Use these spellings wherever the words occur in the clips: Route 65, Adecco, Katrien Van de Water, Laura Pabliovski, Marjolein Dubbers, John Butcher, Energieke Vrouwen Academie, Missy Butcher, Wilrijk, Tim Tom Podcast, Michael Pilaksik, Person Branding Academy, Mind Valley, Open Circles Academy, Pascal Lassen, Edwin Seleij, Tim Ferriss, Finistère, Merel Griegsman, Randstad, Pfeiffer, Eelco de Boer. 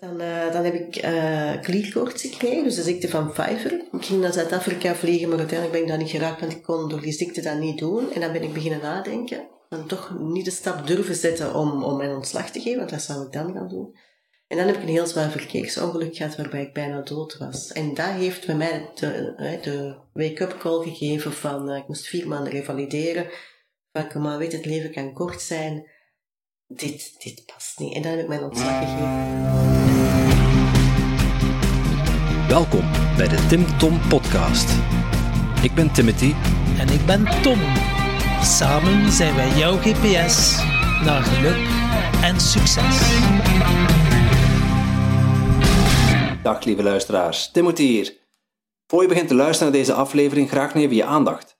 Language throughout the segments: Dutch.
Dan heb ik klierkoorts gekregen, dus de ziekte van Pfeiffer. Ik ging naar Zuid-Afrika vliegen, maar uiteindelijk ben ik daar niet geraakt, want ik kon door die ziekte dat niet doen. En dan ben ik beginnen nadenken. Dan toch niet de stap durven zetten om mijn ontslag te geven, want dat zou ik dan gaan doen. En dan heb ik een heel zwaar verkeersongeluk gehad waarbij ik bijna dood was. En dat heeft bij mij de wake-up call gegeven van, ik moest 4 maanden revalideren. Van, kom maar, weet het leven kan kort zijn. Dit past niet. En dan heb ik mijn ontslag gegeven. Welkom bij de Tim Tom Podcast. Ik ben Timothy. En ik ben Tom. Samen zijn wij jouw GPS naar geluk en succes. Dag lieve luisteraars, Timothy hier. Voor je begint te luisteren naar deze aflevering, graag even je aandacht.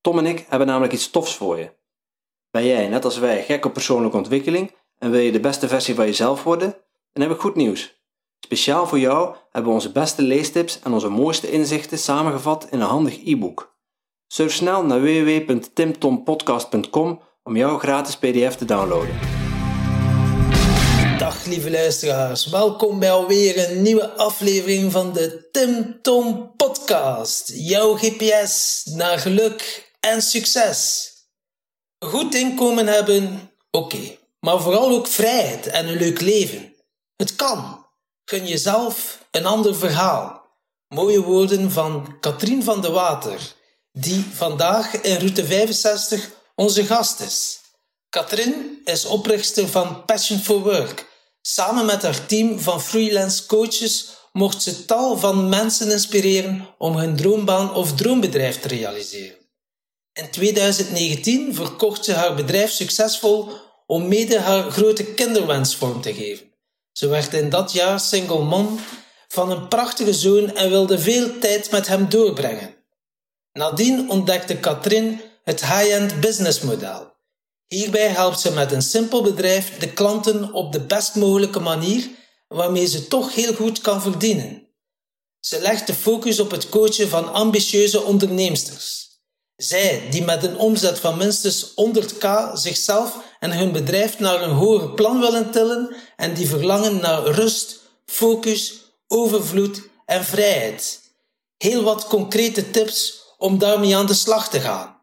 Tom en ik hebben namelijk iets tofs voor je. Ben jij, net als wij, gek op persoonlijke ontwikkeling en wil je de beste versie van jezelf worden? Dan heb ik goed nieuws. Speciaal voor jou hebben we onze beste leestips en onze mooiste inzichten samengevat in een handig e-book. Surf snel naar www.timtompodcast.com om jouw gratis pdf te downloaden. Dag lieve luisteraars, welkom bij alweer een nieuwe aflevering van de Tim Tom Podcast. Jouw GPS naar geluk en succes. Goed inkomen hebben, oké. Maar vooral ook vrijheid en een leuk leven. Het kan. Gun jezelf een ander verhaal. Mooie woorden van Katrien Van de Water, die vandaag in Route 65 onze gast is. Katrien is oprichter van Passion for Work. Samen met haar team van freelance coaches mocht ze tal van mensen inspireren om hun droombaan of droombedrijf te realiseren. In 2019 verkocht ze haar bedrijf succesvol om mede haar grote kinderwens vorm te geven. Ze werd in dat jaar single mom van een prachtige zoon en wilde veel tijd met hem doorbrengen. Nadien ontdekte Katrien het high-end businessmodel. Hierbij helpt ze met een simpel bedrijf de klanten op de best mogelijke manier waarmee ze toch heel goed kan verdienen. Ze legt de focus op het coachen van ambitieuze onderneemsters. Zij die met een omzet van minstens 100.000 zichzelf en hun bedrijf naar een hoger plan willen tillen en die verlangen naar rust, focus, overvloed en vrijheid. Heel wat concrete tips om daarmee aan de slag te gaan.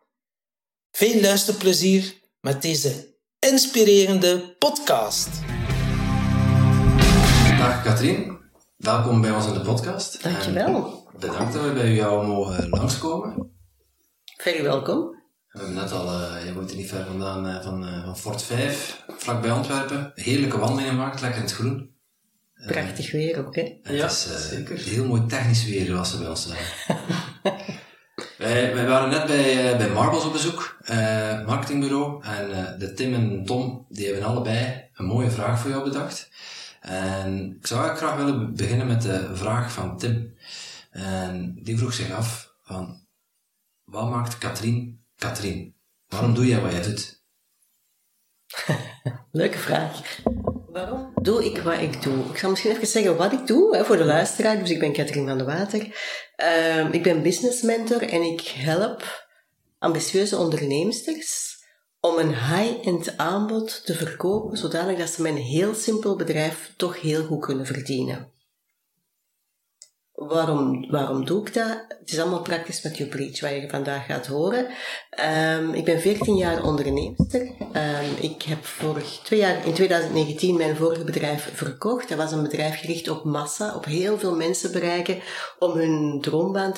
Veel luisterplezier met deze inspirerende podcast. Dag Katrien, welkom bij ons in de podcast. Dankjewel. En bedankt dat we bij jou mogen langskomen. Very welkom. We hebben net al, je woont er niet ver vandaan, van Fort 5, vlakbij Antwerpen. Heerlijke wandelingen gemaakt, lekker in het groen. Prachtig weer ook, hè? Ja, het is zeker. Heel mooi technisch weer was er bij ons. Wij waren net bij Marbles op bezoek, marketingbureau. En de Tim en Tom, die hebben allebei een mooie vraag voor jou bedacht. En ik zou graag willen beginnen met de vraag van Tim. En die vroeg zich af van... Wat maakt Katrien, Katrien? Waarom doe jij wat jij doet? Leuke vraag. Waarom doe ik wat ik doe? Ik zal misschien even zeggen wat ik doe, hè, voor de luisteraar. Dus ik ben Katrien Van de Water. Ik ben business mentor en ik help ambitieuze onderneemsters om een high-end aanbod te verkopen, zodanig dat ze met een heel simpel bedrijf toch heel goed kunnen verdienen. Waarom doe ik dat? Het is allemaal praktisch met je preach, wat je vandaag gaat horen. Ik ben 14 jaar onderneemster. Ik heb in 2019 mijn vorige bedrijf verkocht. Dat was een bedrijf gericht op massa, op heel veel mensen bereiken om hun droombaan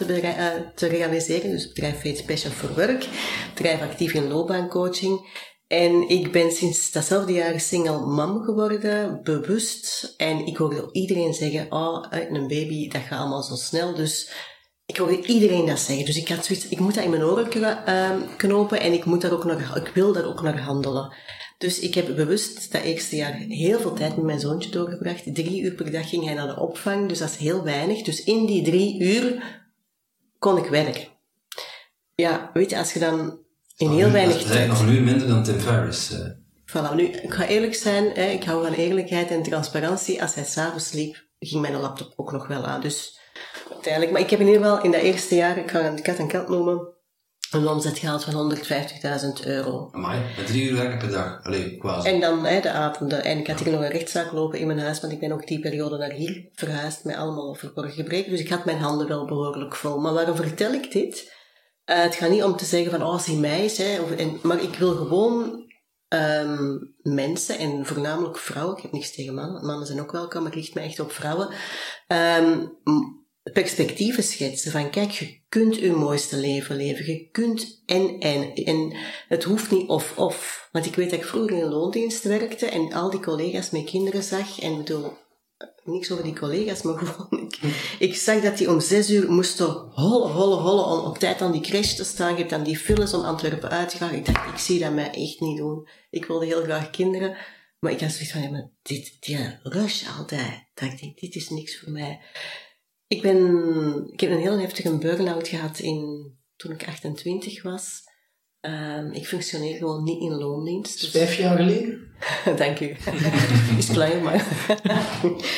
te realiseren. Dus het bedrijf heet Passion for Work. Het bedrijf actief in loopbaancoaching. En ik ben sinds datzelfde jaar single mom geworden, bewust. En ik hoor iedereen zeggen, een baby, dat gaat allemaal zo snel. Dus ik hoor iedereen dat zeggen. Dus ik had zoiets, ik moet dat in mijn oren knopen en ik wil daar ook naar handelen. Dus ik heb bewust dat eerste jaar heel veel tijd met mijn zoontje doorgebracht. 3 uur per dag ging hij naar de opvang, dus dat is heel weinig. Dus in die 3 uur kon ik werken. Ja, weet je, als je dan... In heel weinig tijd. Dat is nog nu minder dan Tim Ferriss. Voilà, nu, ik ga eerlijk zijn, hè, ik hou van eerlijkheid en transparantie. Als hij s'avonds sliep, ging mijn laptop ook nog wel aan. Dus uiteindelijk, maar ik heb in ieder geval in dat eerste jaar, ik ga het kat en kat noemen, Een omzetgeld van €150.000. Amai, met 3 uur werken per dag. Allee, quasi. En dan de avonden. En ik had hier nog een rechtszaak lopen in mijn huis, want ik ben ook die periode naar hier verhuisd met allemaal verborgen gebreken. Dus ik had mijn handen wel behoorlijk vol. Maar waarom vertel ik dit? Het gaat niet om te zeggen van, oh, zie mij eens. Maar ik wil gewoon mensen, en voornamelijk vrouwen, ik heb niks tegen mannen, mannen zijn ook welkom, maar ik richt me echt op vrouwen, perspectieven schetsen van, kijk, je kunt je mooiste leven leven, je kunt en het hoeft niet of, want ik weet dat ik vroeger in de loondienst werkte en al die collega's met kinderen zag, en bedoel, niks over die collega's, maar gewoon, ik zag dat die om 6 uur moesten hollen om op tijd aan die crash te staan, je hebt dan die files om Antwerpen uit te gaan, ik dacht, ik zie dat mij echt niet doen, ik wilde heel graag kinderen. Maar ik had zoiets van, ja, maar die rush altijd, dat ik denk, dit is niks voor mij. Ik heb een heel heftige burn-out gehad toen ik 28 was. Ik functioneer gewoon niet in loondienst. Dus 5 jaar geleden? Dank u. Is klein, maar...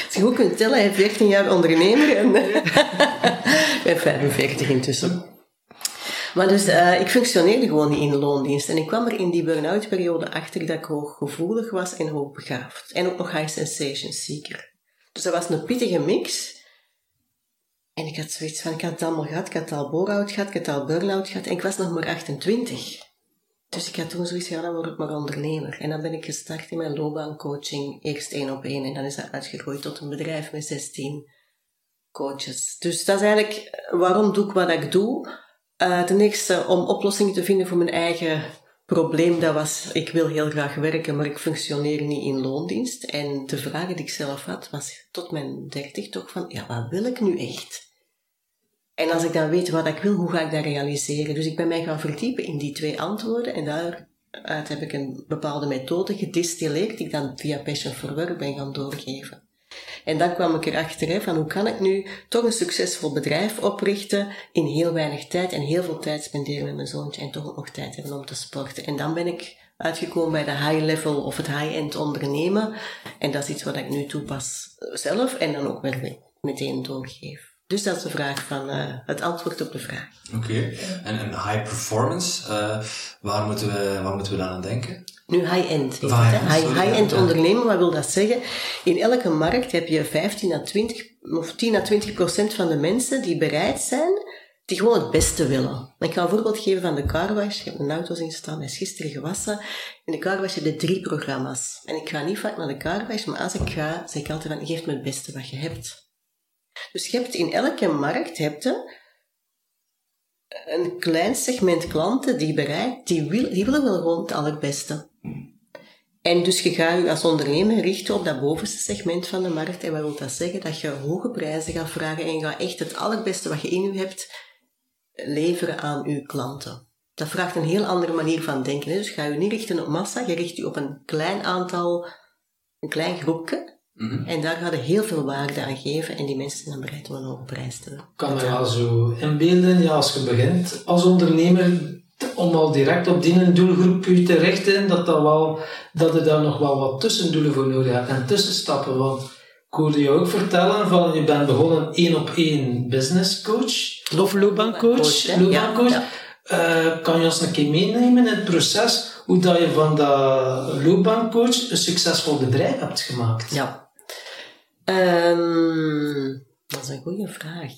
Als je goed kunt tellen, heb je 14 jaar ondernemer. En ik ben 45 intussen. Maar dus, ik functioneerde gewoon niet in loondienst. En ik kwam er in die burn-out periode achter dat ik hooggevoelig was en hoogbegaafd. En ook nog high sensation seeker. Dus dat was een pittige mix... En ik had zoiets van, ik had het allemaal gehad, ik had het al bore-out gehad, ik had het al burn-out gehad. En ik was nog maar 28. Dus ik had toen zoiets van, ja, dan word ik maar ondernemer. En dan ben ik gestart in mijn loopbaancoaching, eerst 1-op-1. En dan is dat uitgegroeid tot een bedrijf met 16 coaches. Dus dat is eigenlijk, waarom doe ik wat ik doe? Ten eerste, om oplossingen te vinden voor mijn eigen probleem. Dat was, ik wil heel graag werken, maar ik functioneer niet in loondienst. En de vraag die ik zelf had, was tot mijn 30 toch van, ja, wat wil ik nu echt? En als ik dan weet wat ik wil, hoe ga ik dat realiseren? Dus ik ben mij gaan verdiepen in die 2 antwoorden. En daaruit heb ik een bepaalde methode gedistilleerd, die ik dan via Passion for Work ben gaan doorgeven. En dan kwam ik erachter, van hoe kan ik nu toch een succesvol bedrijf oprichten in heel weinig tijd en heel veel tijd spenderen met mijn zoontje en toch ook nog tijd hebben om te sporten. En dan ben ik uitgekomen bij de high level of het high-end ondernemen. En dat is iets wat ik nu toepas zelf en dan ook weer meteen doorgeef. Dus dat is de vraag van het antwoord op de vraag. Oké. En high performance, waar moeten we dan aan denken? Nu high-end. High-end ondernemen, wat wil dat zeggen? In elke markt heb je 15 à 20 of 10 à 20% van de mensen die bereid zijn, die gewoon het beste willen. Ik ga een voorbeeld geven van de carwash. Ik heb mijn auto's in staan, hij is gisteren gewassen. In de carwash heb je 3 programma's. En ik ga niet vaak naar de carwash, maar als ik ga, zeg ik altijd van, geef me het beste wat je hebt. Dus je hebt in elke markt een klein segment klanten die bereikt, die willen wel gewoon het allerbeste. En dus je gaat je als ondernemer richten op dat bovenste segment van de markt. En wat wil dat zeggen? Dat je hoge prijzen gaat vragen en je gaat echt het allerbeste wat je in je hebt leveren aan je klanten. Dat vraagt een heel andere manier van denken. Dus je gaat je niet richten op massa, je richt je op een klein aantal, een klein groepje. Mm-hmm. En daar gaan we heel veel waarde aan geven en die mensen zijn dan bereid om een hoge prijs te betalen. Kan me wel zo inbeelden, ja, als je begint als ondernemer, om al direct op die doelgroep te richten, dat je daar nog wel wat tussendoelen voor nodig hebt en tussenstappen. Want ik hoorde je ook vertellen van, je bent begonnen 1-op-1 business coach, of loopbaancoach. Ja. Kan je ons een keer meenemen in het proces hoe dat je van dat loopbaancoach een succesvol bedrijf hebt gemaakt? Ja. Dat is een goede vraag.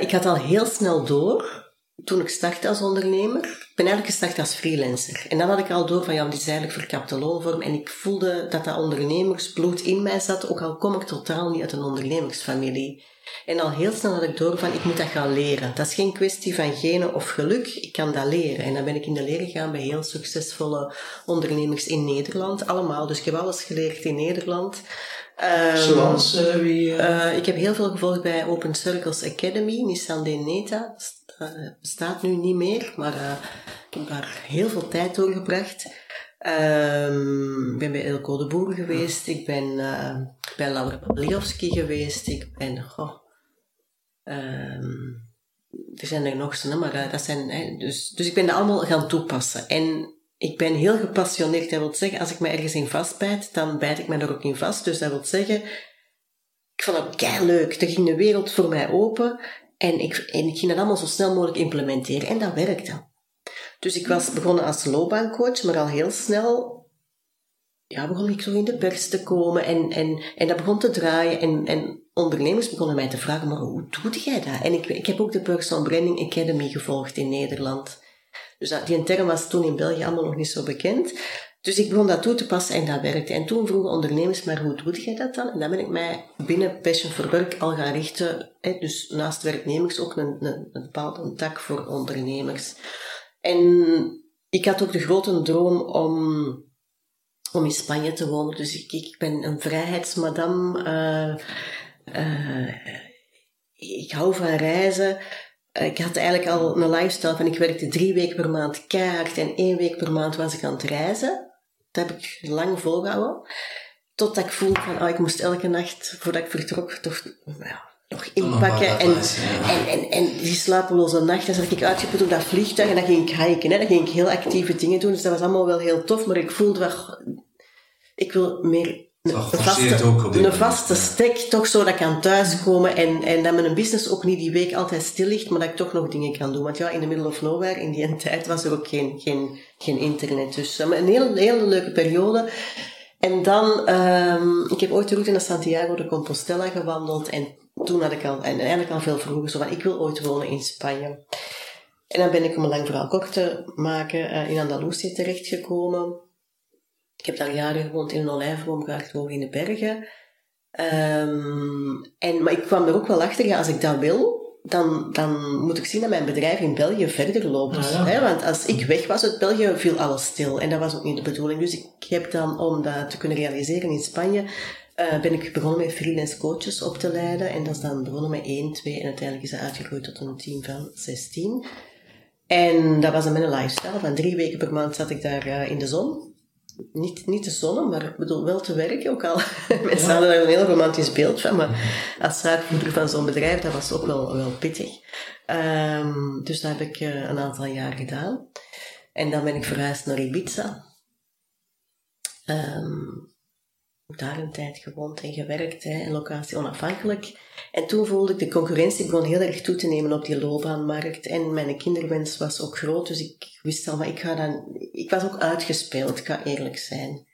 Ik had al heel snel door, toen ik startte als ondernemer, ik ben eigenlijk gestart als freelancer. En dan had ik al door van, ja, dit is eigenlijk verkapte loonvorm. En ik voelde dat dat ondernemersbloed in mij zat, ook al kom ik totaal niet uit een ondernemersfamilie. En al heel snel had ik door van, ik moet dat gaan leren. Dat is geen kwestie van genen of geluk, ik kan dat leren. En dan ben ik in de leer gegaan bij heel succesvolle ondernemers in Nederland, allemaal. Dus ik heb alles geleerd in Nederland. Zoals wie? Ik heb heel veel gevolgd bij Open Circles Academy, Nissan Deneta. Bestaat nu niet meer, maar ik heb daar heel veel tijd door gebracht. Ik ben bij Eelco de Boer geweest, ik ben bij Laura Pabliovski geweest, er zijn er nog zo'n, maar dat zijn... Dus ik ben dat allemaal gaan toepassen. En ik ben heel gepassioneerd, dat wil zeggen, als ik me ergens in vastbijt, dan bijt ik me er ook in vast. Dus dat wil zeggen, ik vond het keileuk, er ging de wereld voor mij open. En ik ging dat allemaal zo snel mogelijk implementeren. En dat werkte. Dus ik was begonnen als loopbaancoach, maar al heel snel begon ik zo in de pers te komen. En dat begon te draaien. En ondernemers begonnen mij te vragen, maar hoe doe jij dat? En ik heb ook de Person Branding Academy gevolgd in Nederland. Dus die term was toen in België allemaal nog niet zo bekend. Dus ik begon dat toe te passen en dat werkte. En toen vroegen ondernemers, maar hoe doe jij dat dan? En dan ben ik mij binnen Passion for Work al gaan richten. Dus naast werknemers ook een bepaalde tak voor ondernemers. En ik had ook de grote droom om in Spanje te wonen. Dus ik ben een vrijheidsmadam. Ik hou van reizen. Ik had eigenlijk al een lifestyle van ik werkte 3 weken per maand keihard en 1 week per maand was ik aan het reizen. Dat heb ik lang volgehouden. Totdat ik voelde van, ik moest elke nacht, voordat ik vertrok, toch nog inpakken. En die slapeloze nacht, dan zat ik uitgeput op dat vliegtuig en dan ging ik hiken. Dan ging ik heel actieve dingen doen. Dus dat was allemaal wel heel tof, maar ik voelde wel, ik wil meer een vaste stek, toch zo dat ik kan thuiskomen en dat mijn business ook niet die week altijd stil ligt, maar dat ik toch nog dingen kan doen. Want in the middle of nowhere, in die tijd was er ook geen internet. Dus een hele leuke periode. En dan, ik heb ooit de route naar Santiago de Compostela gewandeld en toen had ik eigenlijk al veel vroeger zo van, ik wil ooit wonen in Spanje. En dan ben ik, om een lang verhaal kort te maken, in Andalusië terechtgekomen. Ik heb daar jaren gewoond in een olijfboomgaard hoog in de bergen. Maar ik kwam er ook wel achter, als ik dat wil, dan moet ik zien dat mijn bedrijf in België verder loopt. Ah, ja. Want als ik weg was uit België, viel alles stil. En dat was ook niet de bedoeling. Dus ik heb dan, om dat te kunnen realiseren in Spanje, ben ik begonnen met freelance coaches op te leiden. En dat is dan begonnen met 1, 2 en uiteindelijk is dat uitgegroeid tot een team van 16. En dat was dan mijn lifestyle. Van 3 weken per maand zat ik daar in de zon. Niet te zonnen, maar ik bedoel wel te werken ook al. Mensen hadden daar een heel romantisch beeld van, maar als zaakvoerder van zo'n bedrijf, dat was ook wel pittig. Dus dat heb ik een aantal jaar gedaan. En dan ben ik verhuisd naar Ibiza. Daar een tijd gewoond en gewerkt, en locatie onafhankelijk. En toen voelde ik de concurrentie begon heel erg toe te nemen op die loopbaanmarkt. En mijn kinderwens was ook groot, dus ik wist al, maar ik was ook uitgespeeld, ik ga eerlijk zijn.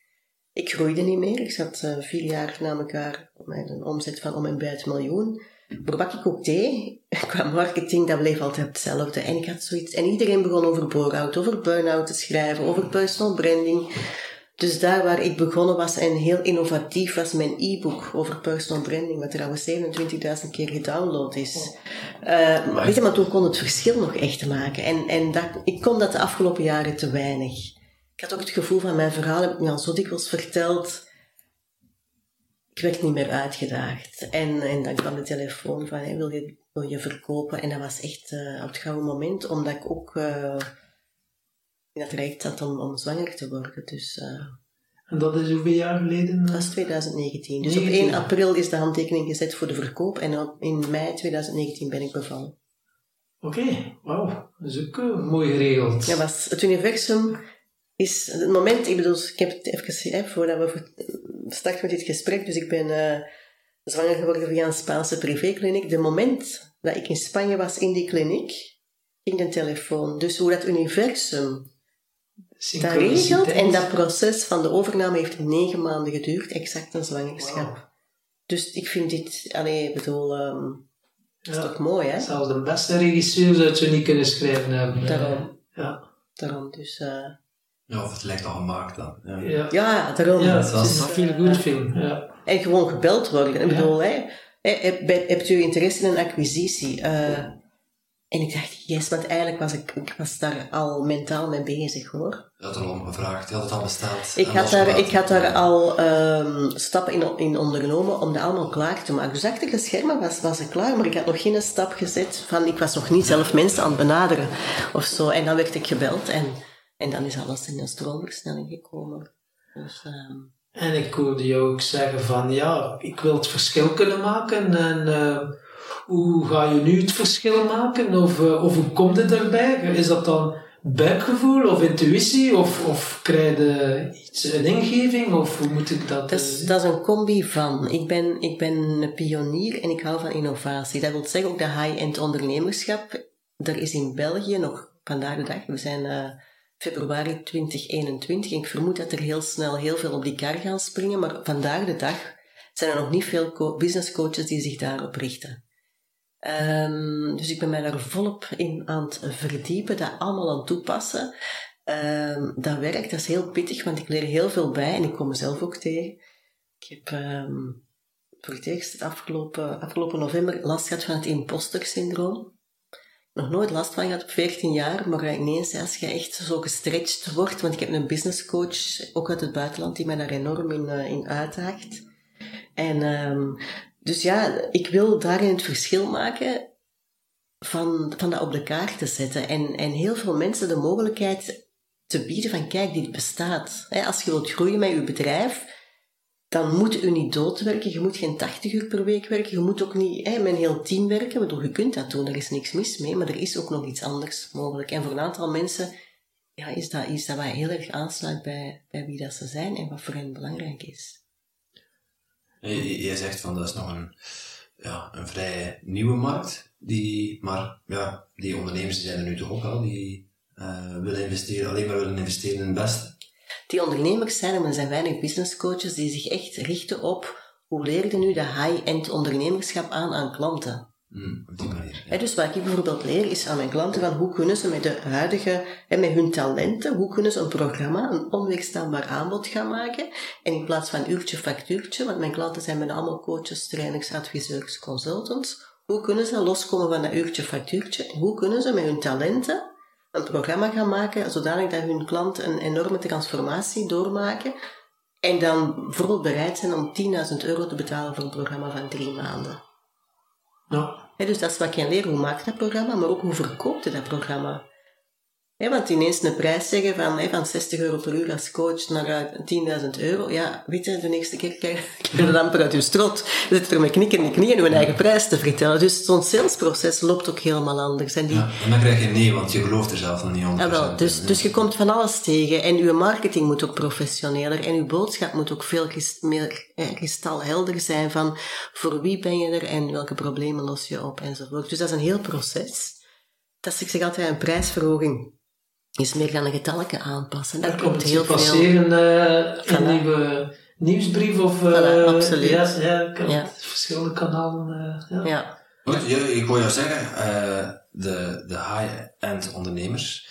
Ik groeide niet meer, ik zat 4 jaar na elkaar met een omzet van om en bij het 1 miljoen. Maar wat ik ook deed, qua marketing, dat bleef altijd hetzelfde. En ik had zoiets, en iedereen begon over burn-out, te schrijven, over personal branding. Dus daar waar ik begonnen was en heel innovatief was mijn e-book over personal branding, wat trouwens 27.000 keer gedownload is. Weet je, maar toen kon het verschil nog echt maken. En ik kon dat de afgelopen jaren te weinig. Ik had ook het gevoel van, mijn verhaal heb ik me al zo dikwijls verteld. Ik werd niet meer uitgedaagd. En dan kwam de telefoon van, hey, wil je verkopen? En dat was echt op het gouden moment, omdat ik ook in dat traject zat om zwanger te worden. Dus, en dat is hoeveel jaar geleden? Dat is 2019. Dus 19. Op 1 april is de handtekening gezet voor de verkoop. En in mei 2019 ben ik bevallen. Oké, wauw. Dat is ook mooi geregeld. Ja, het universum is het moment. Ik bedoel, ik heb het even gezegd voordat we starten met dit gesprek. Dus ik ben zwanger geworden via een Spaanse privékliniek. De moment dat ik in Spanje was in die kliniek, ging de telefoon. Dus hoe dat universum dat regelt. En dat proces van de overname heeft 9 maanden geduurd. Exact een zwangerschap. Wow. Dus ik vind dit... dat is toch mooi, hè? Zelfs de beste regisseur zou het zo niet kunnen schrijven hebben. Daarom. Daarom dus... of het lijkt al gemaakt dan. Ja, daarom. Ja, dat is een veel goed film. Ja. En gewoon gebeld worden. Ik bedoel, hebt u interesse in een acquisitie? Ja. En ik dacht, yes, want eigenlijk was ik daar al mentaal mee bezig, hoor. Je had er al om gevraagd, je had het al bestaat. Ik had daar al stappen in ondernomen om dat allemaal klaar te maken. Dus achter de schermen was ik klaar, maar ik had nog geen stap gezet van, ik was nog niet zelf mensen aan het benaderen of zo. En dan werd ik gebeld en dan is alles in een stroomversnelling gekomen. Dus... En ik hoorde jou ook zeggen van, ik wil het verschil kunnen maken en... hoe ga je nu het verschil maken? Of hoe komt het daarbij? Is dat dan buikgevoel of intuïtie? Of krijg je iets, een ingeving? Of hoe moet ik dat... Dat is een combi van. Ik ben een pionier en ik hou van innovatie. Dat wil zeggen ook dat high-end ondernemerschap. Er is in België nog vandaag de dag, we zijn februari 2021. En ik vermoed dat er heel snel heel veel op die kar gaan springen. Maar vandaag de dag zijn er nog niet veel businesscoaches die zich daarop richten. Dus ik ben mij daar volop in aan het verdiepen, dat allemaal aan het toepassen. Dat werkt, dat is heel pittig, want ik leer heel veel bij en ik kom mezelf ook tegen. Ik heb voor het eerst het afgelopen november last gehad van het impostersyndroom. Nog nooit last van gehad op 14 jaar, maar ineens als je echt zo gestretched wordt, want ik heb een businesscoach, ook uit het buitenland, die mij daar enorm in uitdaagt. En... Dus ja, ik wil daarin het verschil maken van dat op de kaart te zetten. En heel veel mensen de mogelijkheid te bieden van kijk, dit bestaat. Als je wilt groeien met je bedrijf, dan moet je niet doodwerken. Je moet geen 80 uur per week werken. Je moet ook niet met een heel team werken. Waardoor je kunt dat doen, er is niks mis mee. Maar er is ook nog iets anders mogelijk. En voor een aantal mensen ja, is dat wat heel erg aansluit bij wie dat ze zijn en wat voor hen belangrijk is. Jij zegt van dat is nog een vrij nieuwe markt, die ondernemers zijn er nu toch ook al, die willen investeren in het beste. Die ondernemers zijn er, maar er zijn weinig businesscoaches die zich echt richten op hoe leer je nu de high-end ondernemerschap aan klanten. Op die manier, ja. Dus wat ik bijvoorbeeld leer is aan mijn klanten van hoe kunnen ze met de huidige en met hun talenten, hoe kunnen ze een programma, een onweerstaanbaar aanbod gaan maken en in plaats van uurtje factuurtje, want mijn klanten zijn bijna allemaal coaches, trainers, adviseurs, consultants, hoe kunnen ze loskomen van dat uurtje factuurtje en hoe kunnen ze met hun talenten een programma gaan maken zodanig dat hun klanten een enorme transformatie doormaken en dan bijvoorbeeld bereid zijn om €10.000 te betalen voor een programma van 3 maanden. Ja. Dus dat is wat je leert, hoe maakt dat programma, maar ook hoe verkoopt je dat programma. Want ineens een prijs zeggen van €60 per uur als coach naar €10.000, ja, weet je, de eerste keer krijg je de amper uit je strot. Je zit er met knik in de knieën om je eigen prijs te vertellen. Dus zo'n salesproces loopt ook helemaal anders. En, en dan krijg je nee, want je gelooft er zelf nog niet 100%. Jawel, dus je komt van alles tegen. En je marketing moet ook professioneler. En je boodschap moet ook veel meer kristalhelder zijn van voor wie ben je er en welke problemen los je op enzovoort. Dus dat is een heel proces. Dat is, ik zeg altijd, een prijsverhoging is meer dan een getalletje aanpassen. Daar komt heel veel passeren, een nieuwe nieuwsbrief of... Voilà, absoluut. Ja. Verschillende kanalen. Goed, ik wil jou zeggen, de high-end ondernemers,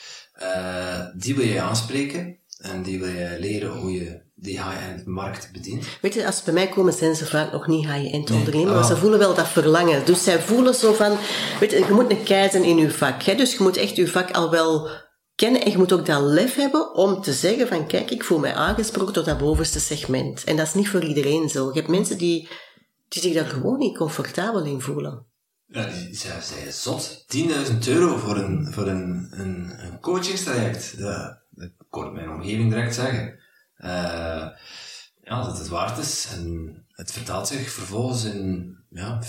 die wil je aanspreken en die wil je leren hoe je die high-end markt bedient. Weet je, als ze bij mij komen, zijn ze vaak nog niet high-end ondernemer, maar ze voelen wel dat verlangen. Dus zij voelen zo van, weet je, je moet een kei zijn in je vak. Hè? Dus je moet echt je vak al wel... En je moet ook dat lef hebben om te zeggen van kijk, ik voel mij aangesproken tot dat bovenste segment. En dat is niet voor iedereen zo. Je hebt mensen die zich daar gewoon niet comfortabel in voelen. Ja, die zijn zot. €10.000 voor een coachingstraject. Dat kon ik mijn omgeving direct zeggen. Dat het waard is. En het vertaalt zich vervolgens in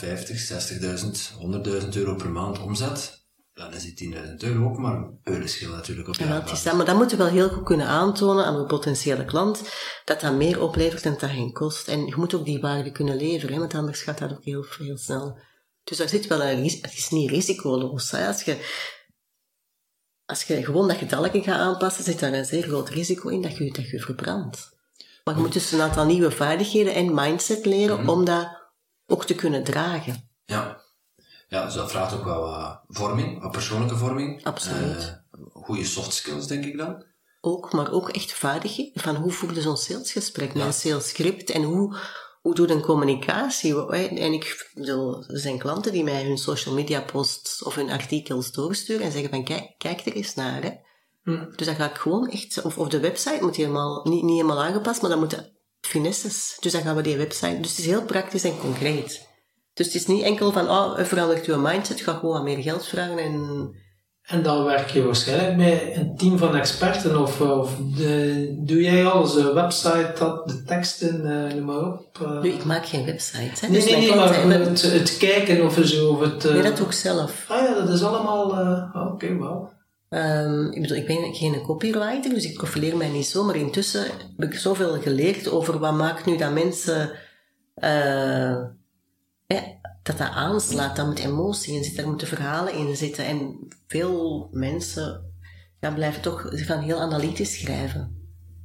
50.000, 60.000, 100.000 euro per maand omzet. Dan is die €10.000 ook maar een peulenschil natuurlijk op de aanpak. Maar dat moeten we wel heel goed kunnen aantonen aan een potentiële klant, dat dat meer oplevert dan dat hen kost. En je moet ook die waarde kunnen leveren, want anders gaat dat ook heel snel. Dus daar zit wel een risico. Het is niet risicoloos. Hè? Als je gewoon dat getalletje gaat aanpassen, zit daar een zeer groot risico in dat je verbrandt. Maar je moet dus een aantal nieuwe vaardigheden en mindset leren om dat ook te kunnen dragen. Ja, dus dat vraagt ook wel wat vorming, wat persoonlijke vorming. Absoluut. Goede soft skills, denk ik dan. Ook, maar ook echt vaardigheden van hoe voelde zo'n salesgesprek met een salesscript en hoe doe je een communicatie. En ik bedoel, er zijn klanten die mij hun social media posts of hun artikels doorsturen en zeggen van kijk er eens naar. Hè. Dus dat ga ik gewoon echt, of de website moet helemaal, niet helemaal aangepast, maar dan moeten finesses. Dus dan gaan we die website, dus het is heel praktisch en concreet. Dus het is niet enkel van, verandert je mindset, ga gewoon wat meer geld vragen en... En dan werk je waarschijnlijk met een team van experten of doe jij alles, de website, de teksten, noem maar op. Nu, ik maak geen website. Hè? Nee, maar het kijken of zo. Nee, dat doe ik zelf. Ah ja, dat is allemaal, oké, wauw. Ik bedoel, ik ben geen copywriter, dus ik profileer mij niet zo. Maar intussen heb ik zoveel geleerd over wat maakt nu dat mensen... dat aanslaat, dat moet emotie in zitten, daar moeten verhalen in zitten. En veel mensen blijven toch... Ze gaan heel analytisch schrijven.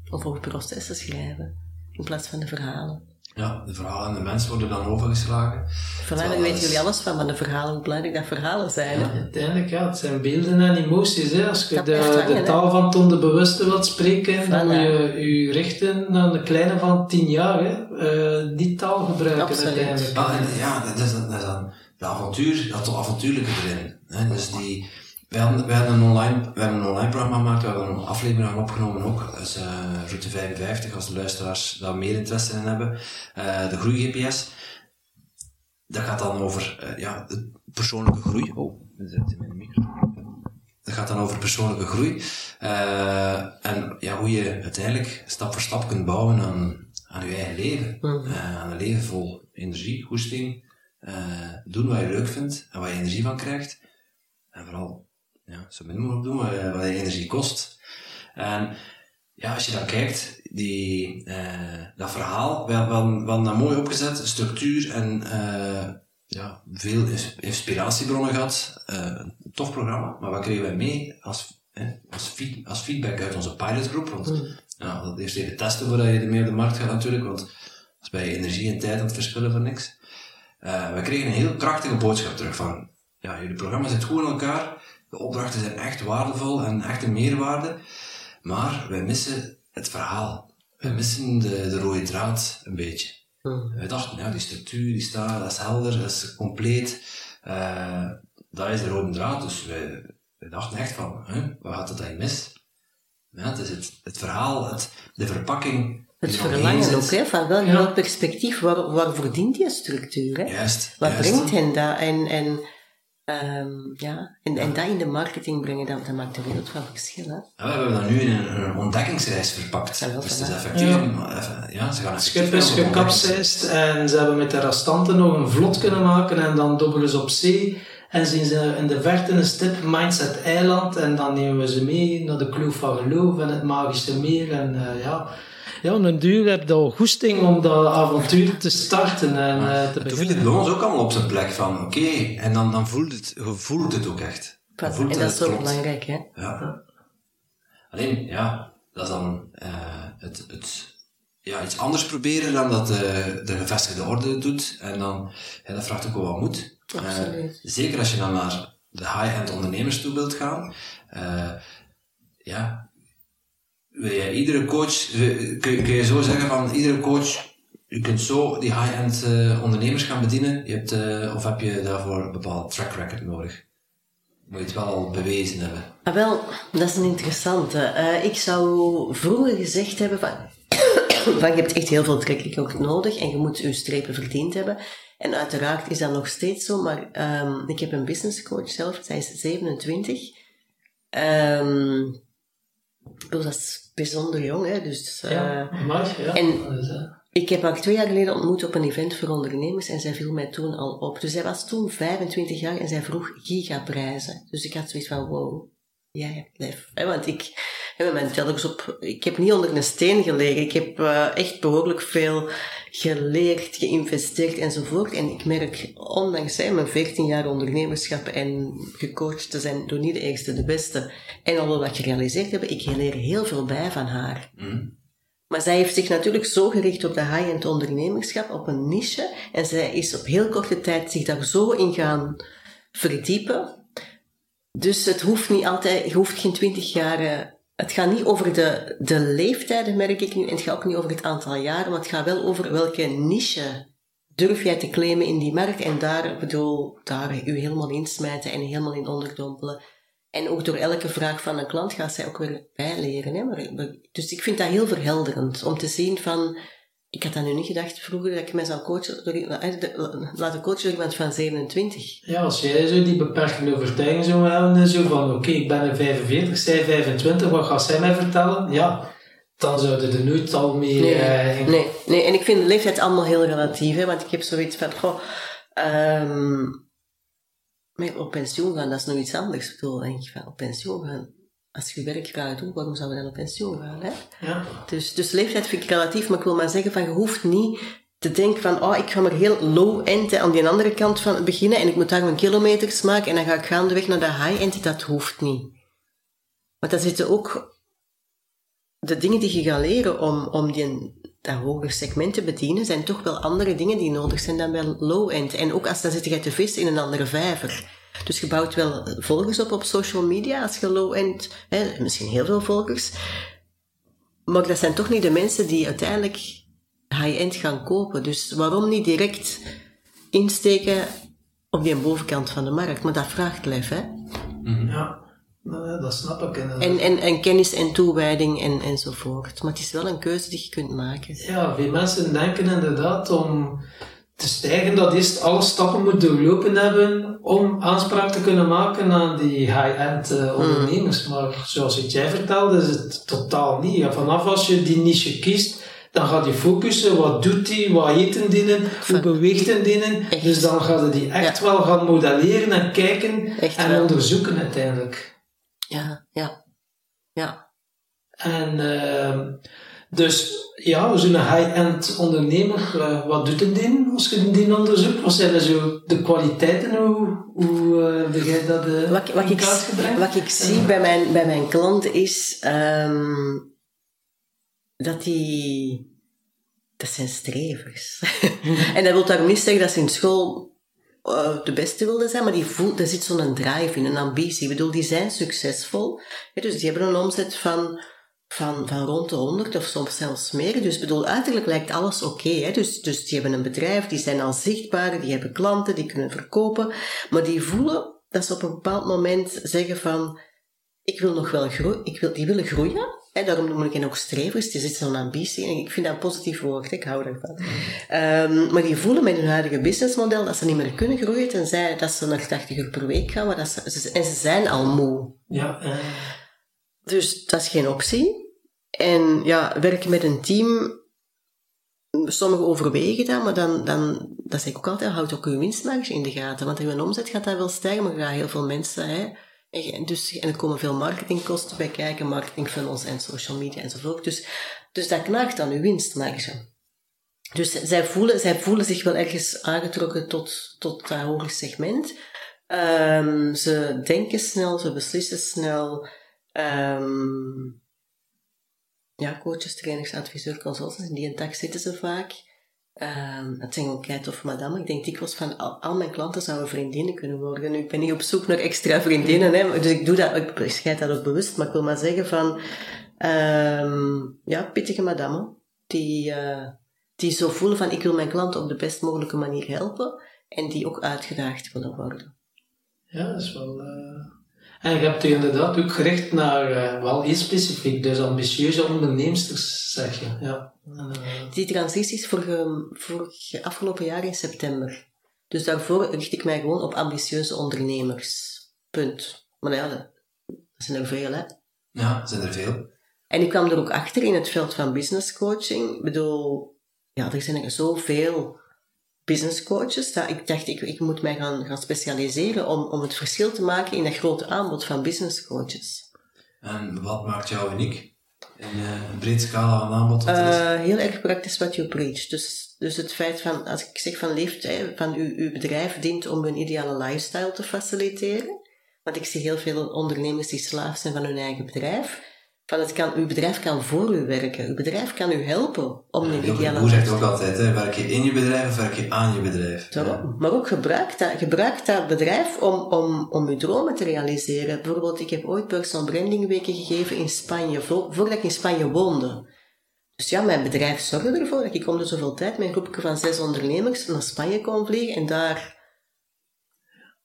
Of over processen schrijven. In plaats van de verhalen. Ja, de verhalen en de mensen worden dan overgeslagen. Vandaar weten jullie alles van, maar de verhalen, hoe belangrijk dat verhalen zijn. Ja, uiteindelijk, ja, het zijn beelden en emoties. Hè. Als je de taal van het onderbewuste wilt spreken, dan moet je richten aan de kleine van 10 jaar. Hè. Die taal gebruiken uiteindelijk. Ja, dat is dan de avontuur, dat avontuurlijke erin. Hè. Dus die... We hebben een online programma gemaakt, we hebben een aflevering opgenomen ook, dus Route 55, als de luisteraars daar meer interesse in hebben. De groei-GPS, dat gaat dan over de persoonlijke groei. Oh, dat zit in mijn microfoon. Dat gaat dan over persoonlijke groei en hoe je uiteindelijk stap voor stap kunt bouwen aan je eigen leven. Aan een leven vol energie, goesting, doen wat je leuk vindt en waar je energie van krijgt en vooral... Ja, zo min mogelijk doen, wat je energie kost. En ja, als je dan kijkt, dat verhaal, we hadden dat mooi opgezet, structuur en veel inspiratiebronnen gehad. Een tof programma, maar wat kregen wij mee als feedback uit onze pilotgroep? Want we hadden eerst even testen voordat je ermee op de markt gaat natuurlijk, want dat is bij je energie en tijd aan het verschillen voor niks. We kregen een heel krachtige boodschap terug van, ja, jullie programma zit goed in elkaar. De opdrachten zijn echt waardevol en echt een meerwaarde, maar wij missen het verhaal. Wij missen de rode draad een beetje. Wij dachten, die structuur, die staat, dat is helder, dat is compleet. Dat is de rode draad, dus wij dachten echt van, wat gaat dat dan mis? Ja, het is het verhaal, de verpakking. Het verlangen ook, hè, van welk perspectief, waarvoor dient die structuur? Hè? Juist. Wat brengt hen daar? En dat in de marketing brengen, dat maakt een wereld van verschil. Hè? Ja, we hebben dat nu in een ontdekkingsreis verpakt. Ja, dus het is effectief. Het schip is gekapseist en ze hebben met de restanten nog een vlot kunnen maken en dan dobbelen ze op zee en zien ze in de verte een stip, Mindset Eiland, en dan nemen we ze mee naar de kloof van geloof en het magische meer en Ja, op een duur heb je al goesting om dat avontuur te starten en te beginnen. Toen viel het bij ons ook allemaal op zijn plek van, oké. En dan voelt het ook echt. En dat is zo belangrijk, hè? Ja. Alleen, dat is dan iets anders proberen dan dat de gevestigde orde doet. En dan, dat vraagt ook wel wat moed. Zeker als je dan naar de high-end ondernemers toe wilt gaan. Iedere coach, kun je zo zeggen van, iedere coach, je kunt zo die high-end ondernemers gaan bedienen, of heb je daarvoor een bepaald track record nodig? Moet je het wel al bewezen hebben? Ah, wel, dat is een interessante. Ik zou vroeger gezegd hebben van je hebt echt heel veel track record nodig en je moet je strepen verdiend hebben. En uiteraard is dat nog steeds zo, maar ik heb een business coach zelf, zij is 27. Dat is bijzonder jong, hè? Dus, en ik heb haar 2 jaar geleden ontmoet op een event voor ondernemers en zij viel mij toen al op. Dus zij was toen 25 jaar en zij vroeg gigaprijzen. Dus ik had zoiets van, wow, jij hebt lef. Want ik heb niet onder een steen gelegen. Ik heb echt behoorlijk veel geleerd, geïnvesteerd enzovoort. En ik merk, ondanks mijn 14 jaar ondernemerschap en gecoacht te zijn door niet de eerste, de beste, en al wat gerealiseerd hebben, ik leer heel veel bij van haar. Maar zij heeft zich natuurlijk zo gericht op de high-end ondernemerschap, op een niche. En zij is op heel korte tijd zich daar zo in gaan verdiepen. Dus het hoeft niet altijd, je hoeft geen 20 jaar... Het gaat niet over de leeftijden, merk ik nu, en het gaat ook niet over het aantal jaren, maar het gaat wel over welke niche durf jij te claimen in die markt en daar je helemaal in smijten en helemaal in onderdompelen. En ook door elke vraag van een klant gaat zij ook weer bijleren. Hè? Dus ik vind dat heel verhelderend, om te zien van... Ik had dat nu niet gedacht vroeger, dat ik mij zou coachen laten coachen door iemand van 27. Ja, als jij zo die beperkende overtuiging zou hebben en zo van, oké, ik ben er 45, zij 25, wat gaat zij mij vertellen? Ja, dan zouden er nooit al meer... Nee, en ik vind de leeftijd allemaal heel relatief, hè, want ik heb zoiets van, op pensioen gaan, dat is nog iets anders. Ik bedoel, denk ik, op pensioen gaan, als je werk graag doet, waarom zou je dan op pensioen gaan? Hè? Ja. Dus leeftijd vind ik relatief, maar ik wil maar zeggen van je hoeft niet te denken van oh, ik ga maar heel low-end aan die andere kant van beginnen en ik moet daar mijn kilometers maken en dan ga ik gaandeweg naar de high-end. Dat hoeft niet. Maar daar zitten ook de dingen die je gaat leren om die... dat hoger segmenten bedienen, zijn toch wel andere dingen die nodig zijn dan wel low-end. En ook als dan zit je te vis in een andere vijver. Dus je bouwt wel volgers op social media als je low-end, misschien heel veel volgers, maar dat zijn toch niet de mensen die uiteindelijk high-end gaan kopen. Dus waarom niet direct insteken op die bovenkant van de markt? Maar dat vraagt lef, hè? Ja. Nee, dat snap ik. En kennis en toewijding enzovoort. Maar het is wel een keuze die je kunt maken. Ja, veel mensen denken inderdaad om te stijgen dat eerst alle stappen moet doorlopen hebben om aanspraak te kunnen maken aan die high-end ondernemers. Maar zoals het jij vertelde, is het totaal niet. Ja, vanaf als je die niche kiest, dan gaat je focussen, wat doet die, wat eten dienen, hoe beweegt dienen. Echt. Dus dan gaat die echt wel gaan modelleren en kijken echt en onderzoeken uiteindelijk. Ja. En dus, ja, zo'n high-end ondernemer, wat doet het in als je die onderzoekt? Wat zijn er zo de kwaliteiten? Hoe begrijp je dat in kaart gebracht? Wat ik zie bij mijn klanten is dat zijn strevers. En dat wil daarom niet zeggen dat ze in school... de beste wilde zijn, maar die voelt, daar zit zo'n drive in, een ambitie. Ik bedoel, die zijn succesvol. Hè, dus die hebben een omzet van rond de 100 of soms zelfs meer. Dus bedoel, uiterlijk lijkt alles oké. Dus die hebben een bedrijf, die zijn al zichtbaar, die hebben klanten, die kunnen verkopen. Maar die voelen dat ze op een bepaald moment zeggen van ik wil nog wel groeien, die willen groeien. Hè, daarom noem ik hen ook strevers, er zit zo'n ambitie in. Ik vind dat een positief woord, ik hou daarvan. Maar die voelen met hun huidige businessmodel dat ze niet meer kunnen groeien, tenzij dat ze naar 80 uur per week gaan, maar ze zijn al moe. Ja. Dus dat is geen optie. En ja, werken met een team, sommigen overwegen dat, maar dan dat zeg ik ook altijd, houd ook uw winstmarge in de gaten, want in hun omzet gaat dat wel stijgen, maar er gaan heel veel mensen... Hè, en er komen veel marketingkosten bij kijken, marketingfunnels en social media enzovoort. Dus dat knaagt aan uw winstmarge. Dus zij voelen zich wel ergens aangetrokken tot dat hoger segment. Ze denken snel, ze beslissen snel. Coaches, trainers, adviseurs, consultants, in die tak zitten ze vaak. Dat zijn ook kei tof madame. Ik denk dikwijls van al mijn klanten zouden vriendinnen kunnen worden. Nu, ik ben niet op zoek naar extra vriendinnen, hè, dus ik doe dat, ik scheid dat ook bewust, maar ik wil maar zeggen van pittige madame die zo voelen van ik wil mijn klanten op de best mogelijke manier helpen en die ook uitgedaagd willen worden. Ja, dat is wel... En je hebt je inderdaad ook gericht naar wel iets specifiek, dus ambitieuze onderneemsters, zeg je. Ja. Die transitie is voor afgelopen jaar in september. Dus daarvoor richt ik mij gewoon op ambitieuze ondernemers. Punt. Maar ja, dat zijn er veel, hè? Ja, dat zijn er veel. En ik kwam er ook achter in het veld van business coaching. Ik bedoel, ja, er zijn er zoveel business coaches, dat ik dacht, ik moet mij gaan specialiseren om het verschil te maken in dat grote aanbod van business coaches. En wat maakt jou uniek? In een breed scala van aanbod? Heel erg praktisch what you preach. Dus het feit van, als ik zeg van leeftijd, van uw bedrijf dient om hun ideale lifestyle te faciliteren. Want ik zie heel veel ondernemers die slaaf zijn van hun eigen bedrijf. Van uw bedrijf kan voor u werken. Uw bedrijf kan u helpen om een ideale... Hoe zegt ook altijd, hè? Werk je in je bedrijf of werk je aan je bedrijf? Ja. Maar ook gebruik dat bedrijf om uw dromen te realiseren. Bijvoorbeeld, ik heb ooit Person Branding weken gegeven in Spanje, voordat ik in Spanje woonde. Dus ja, mijn bedrijf zorgde ervoor dat ik om de zoveel tijd mijn groepje van 6 ondernemers naar Spanje kon vliegen en daar...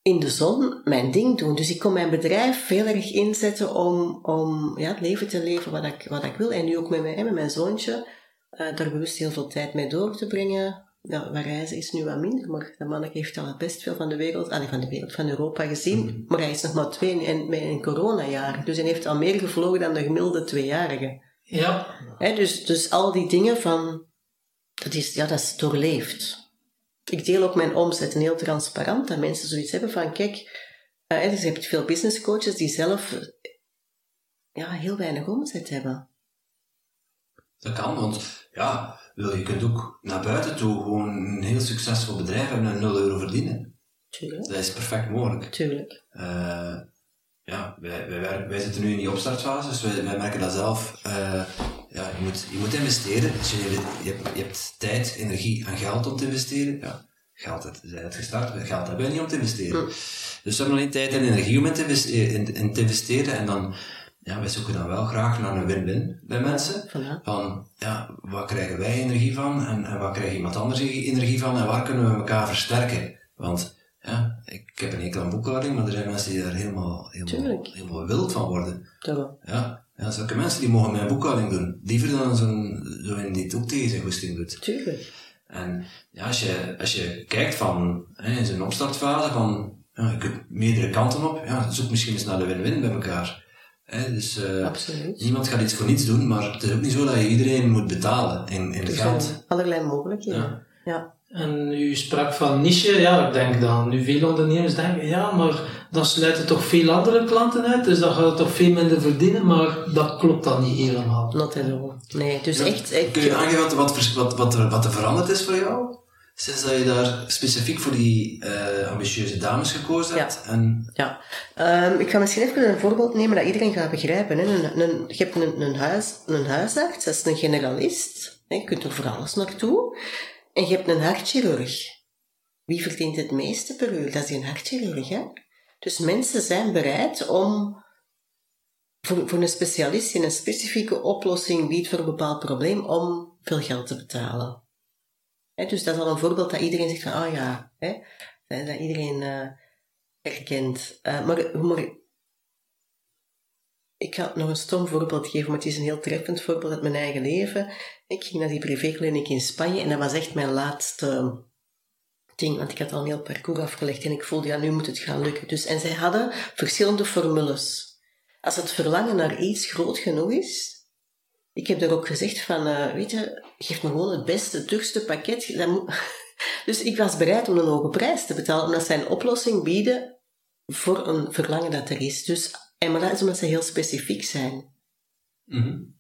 in de zon mijn ding doen. Dus ik kon mijn bedrijf heel erg inzetten om het leven te leven wat ik wil. En nu ook met mijn zoontje daar bewust heel veel tijd mee door te brengen. Nou, waar reizen is nu wat minder, maar dat mannetje heeft al best veel van de wereld, van Europa gezien. Mm-hmm. Maar hij is nog maar 2 en in coronajaar. Dus hij heeft al meer gevlogen dan de gemiddelde 2-jarige. Ja. He, dus al die dingen van... Dat is doorleefd. Ik deel ook mijn omzet en heel transparant dat mensen zoiets hebben van kijk, er zijn veel business coaches die zelf ja, heel weinig omzet hebben. Dat kan, want ja, je kunt ook naar buiten toe gewoon een heel succesvol bedrijf hebben en €0 verdienen. Tuurlijk. Dat is perfect mogelijk. Tuurlijk. Wij zitten nu in die opstartfase, dus wij merken dat zelf. Je moet investeren. Dus je hebt tijd, energie en geld om te investeren. Ja, geld zijn het gestart, geld hebben we niet om te investeren. Dus we hebben alleen tijd en energie om in te investeren. En dan, ja, wij zoeken dan wel graag naar een win-win bij mensen. Voilà. Van, ja, waar krijgen wij energie van? En waar krijgt iemand anders energie van? En waar kunnen we elkaar versterken? Want, ja, ik heb een hekel aan boekhouding, maar er zijn mensen die daar helemaal wild van worden. Ja, zulke mensen die mogen mijn boekhouding doen. Liever dan zo'n die het ook tegen zijn goesting doet. Tuurlijk. En ja, als je kijkt van, hè, in zo'n opstartfase, van, ja, je kunt meerdere kanten op. Ja, zoek misschien eens naar de win-win bij elkaar. Hè, dus niemand gaat iets voor niets doen, maar het is ook niet zo dat je iedereen moet betalen in het geld. Er zijn allerlei mogelijkheden. Ja. En u sprak van niche, ja, ik denk dan, nu veel ondernemers denken, ja, maar dan sluiten toch veel andere klanten uit, dus dan gaat het toch veel minder verdienen, maar dat klopt dan niet helemaal. Not at all. Nee, dus ja, echt... Kun je aangeven wat er veranderd is voor jou? Sinds dat je daar specifiek voor die ambitieuze dames gekozen hebt? Ja. Ik ga misschien even een voorbeeld nemen dat iedereen gaat begrijpen. Hè. Je hebt een huisarts, dat is een generalist, hè. Je kunt er voor alles naartoe. En je hebt een hartchirurg. Wie verdient het meeste per uur? Dat is een hartchirurg, hè? Dus mensen zijn bereid om voor een specialist in een specifieke oplossing biedt voor een bepaald probleem om veel geld te betalen. Hè, dus dat is al een voorbeeld dat iedereen zegt van, ah ja, hè, dat iedereen herkent. Maar ik ga nog een stom voorbeeld geven, maar het is een heel treffend voorbeeld uit mijn eigen leven. Ik ging naar die privékliniek in Spanje en dat was echt mijn laatste ding, want ik had al een heel parcours afgelegd en ik voelde, ja, nu moet het gaan lukken. Dus, en zij hadden verschillende formules. Als het verlangen naar iets groot genoeg is, ik heb daar ook gezegd van, weet je, geef me gewoon het beste, het duurste pakket. Dus ik was bereid om een hoge prijs te betalen, omdat zij een oplossing bieden voor een verlangen dat er is. Dus... Maar dat is omdat ze heel specifiek zijn. Mm-hmm.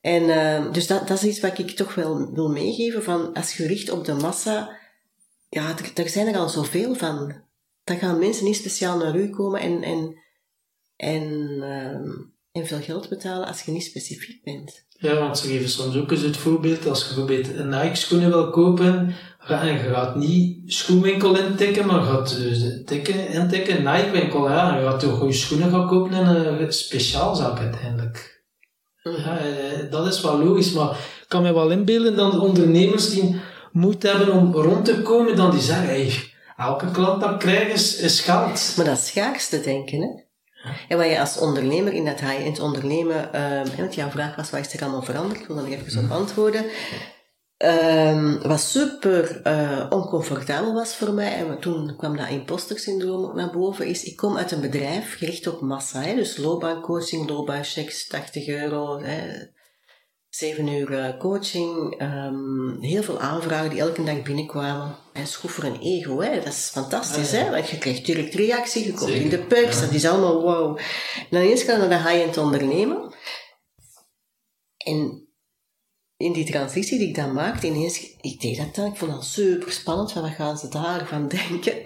En dus dat is iets wat ik toch wel wil meegeven, van als je richt op de massa, ja, daar zijn er al zoveel van. Dan gaan mensen niet speciaal naar u komen en veel geld betalen als je niet specifiek bent. Ja, want ze geven soms ook eens het voorbeeld, als je bijvoorbeeld een Nike-schoenen wil kopen, en je gaat niet schoenwinkel intikken, maar je gaat intikken, Nike-winkel, ja, je gaat toch goede schoenen gaan kopen in een speciaalzaak uiteindelijk. Ja, dat is wel logisch, maar ik kan me wel inbeelden dat ondernemers die moeite hebben om rond te komen, dan die zeggen, hey, elke klant dat krijgt is geld. Maar dat is schaarste denken, hè? En wat je als ondernemer in dat high-end ondernemen, want jouw vraag was, wat is er allemaal veranderd? Ik wil dan even op antwoorden. Wat super oncomfortabel was voor mij, en toen kwam dat impostersyndroom ook naar boven, is ik kom uit een bedrijf gericht op massa. Hè, dus loopbaancoaching, loopbaanchecks, €80, hè, 7 uur coaching, heel veel aanvragen die elke dag binnenkwamen. En schroeven en ego, hè, dat is fantastisch, hè? Want je krijgt direct reactie, je komt in de perks, dat is allemaal wow. En dan eens gaan we naar de high-end ondernemen. En in die transitie die ik dan maakte, ineens, ik deed dat dan, ik vond dat super spannend, van wat gaan ze daarvan denken?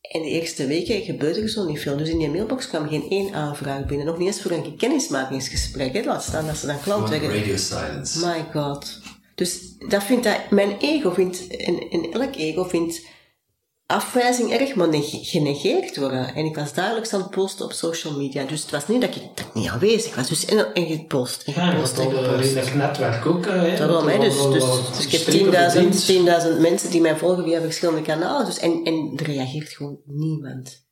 En de eerste weken gebeurde er zo niet veel. Dus in die mailbox kwam geen één aanvraag binnen. Nog niet eens voor een kennismakingsgesprek. Hè. Laat staan dat ze dan klant werden. Radio silence. My god. Dus dat vindt dat... Mijn ego vindt... En elk ego vindt afwijzing erg, maar genegeerd worden. En ik was dagelijks aan het posten op social media. Dus het was niet dat ik niet aanwezig was. Dus en gepost. Dat netwerk ook. Daarom, hè. Dus ik heb 10.000 mensen die mij volgen via verschillende kanalen. Dus, en er reageert gewoon niemand.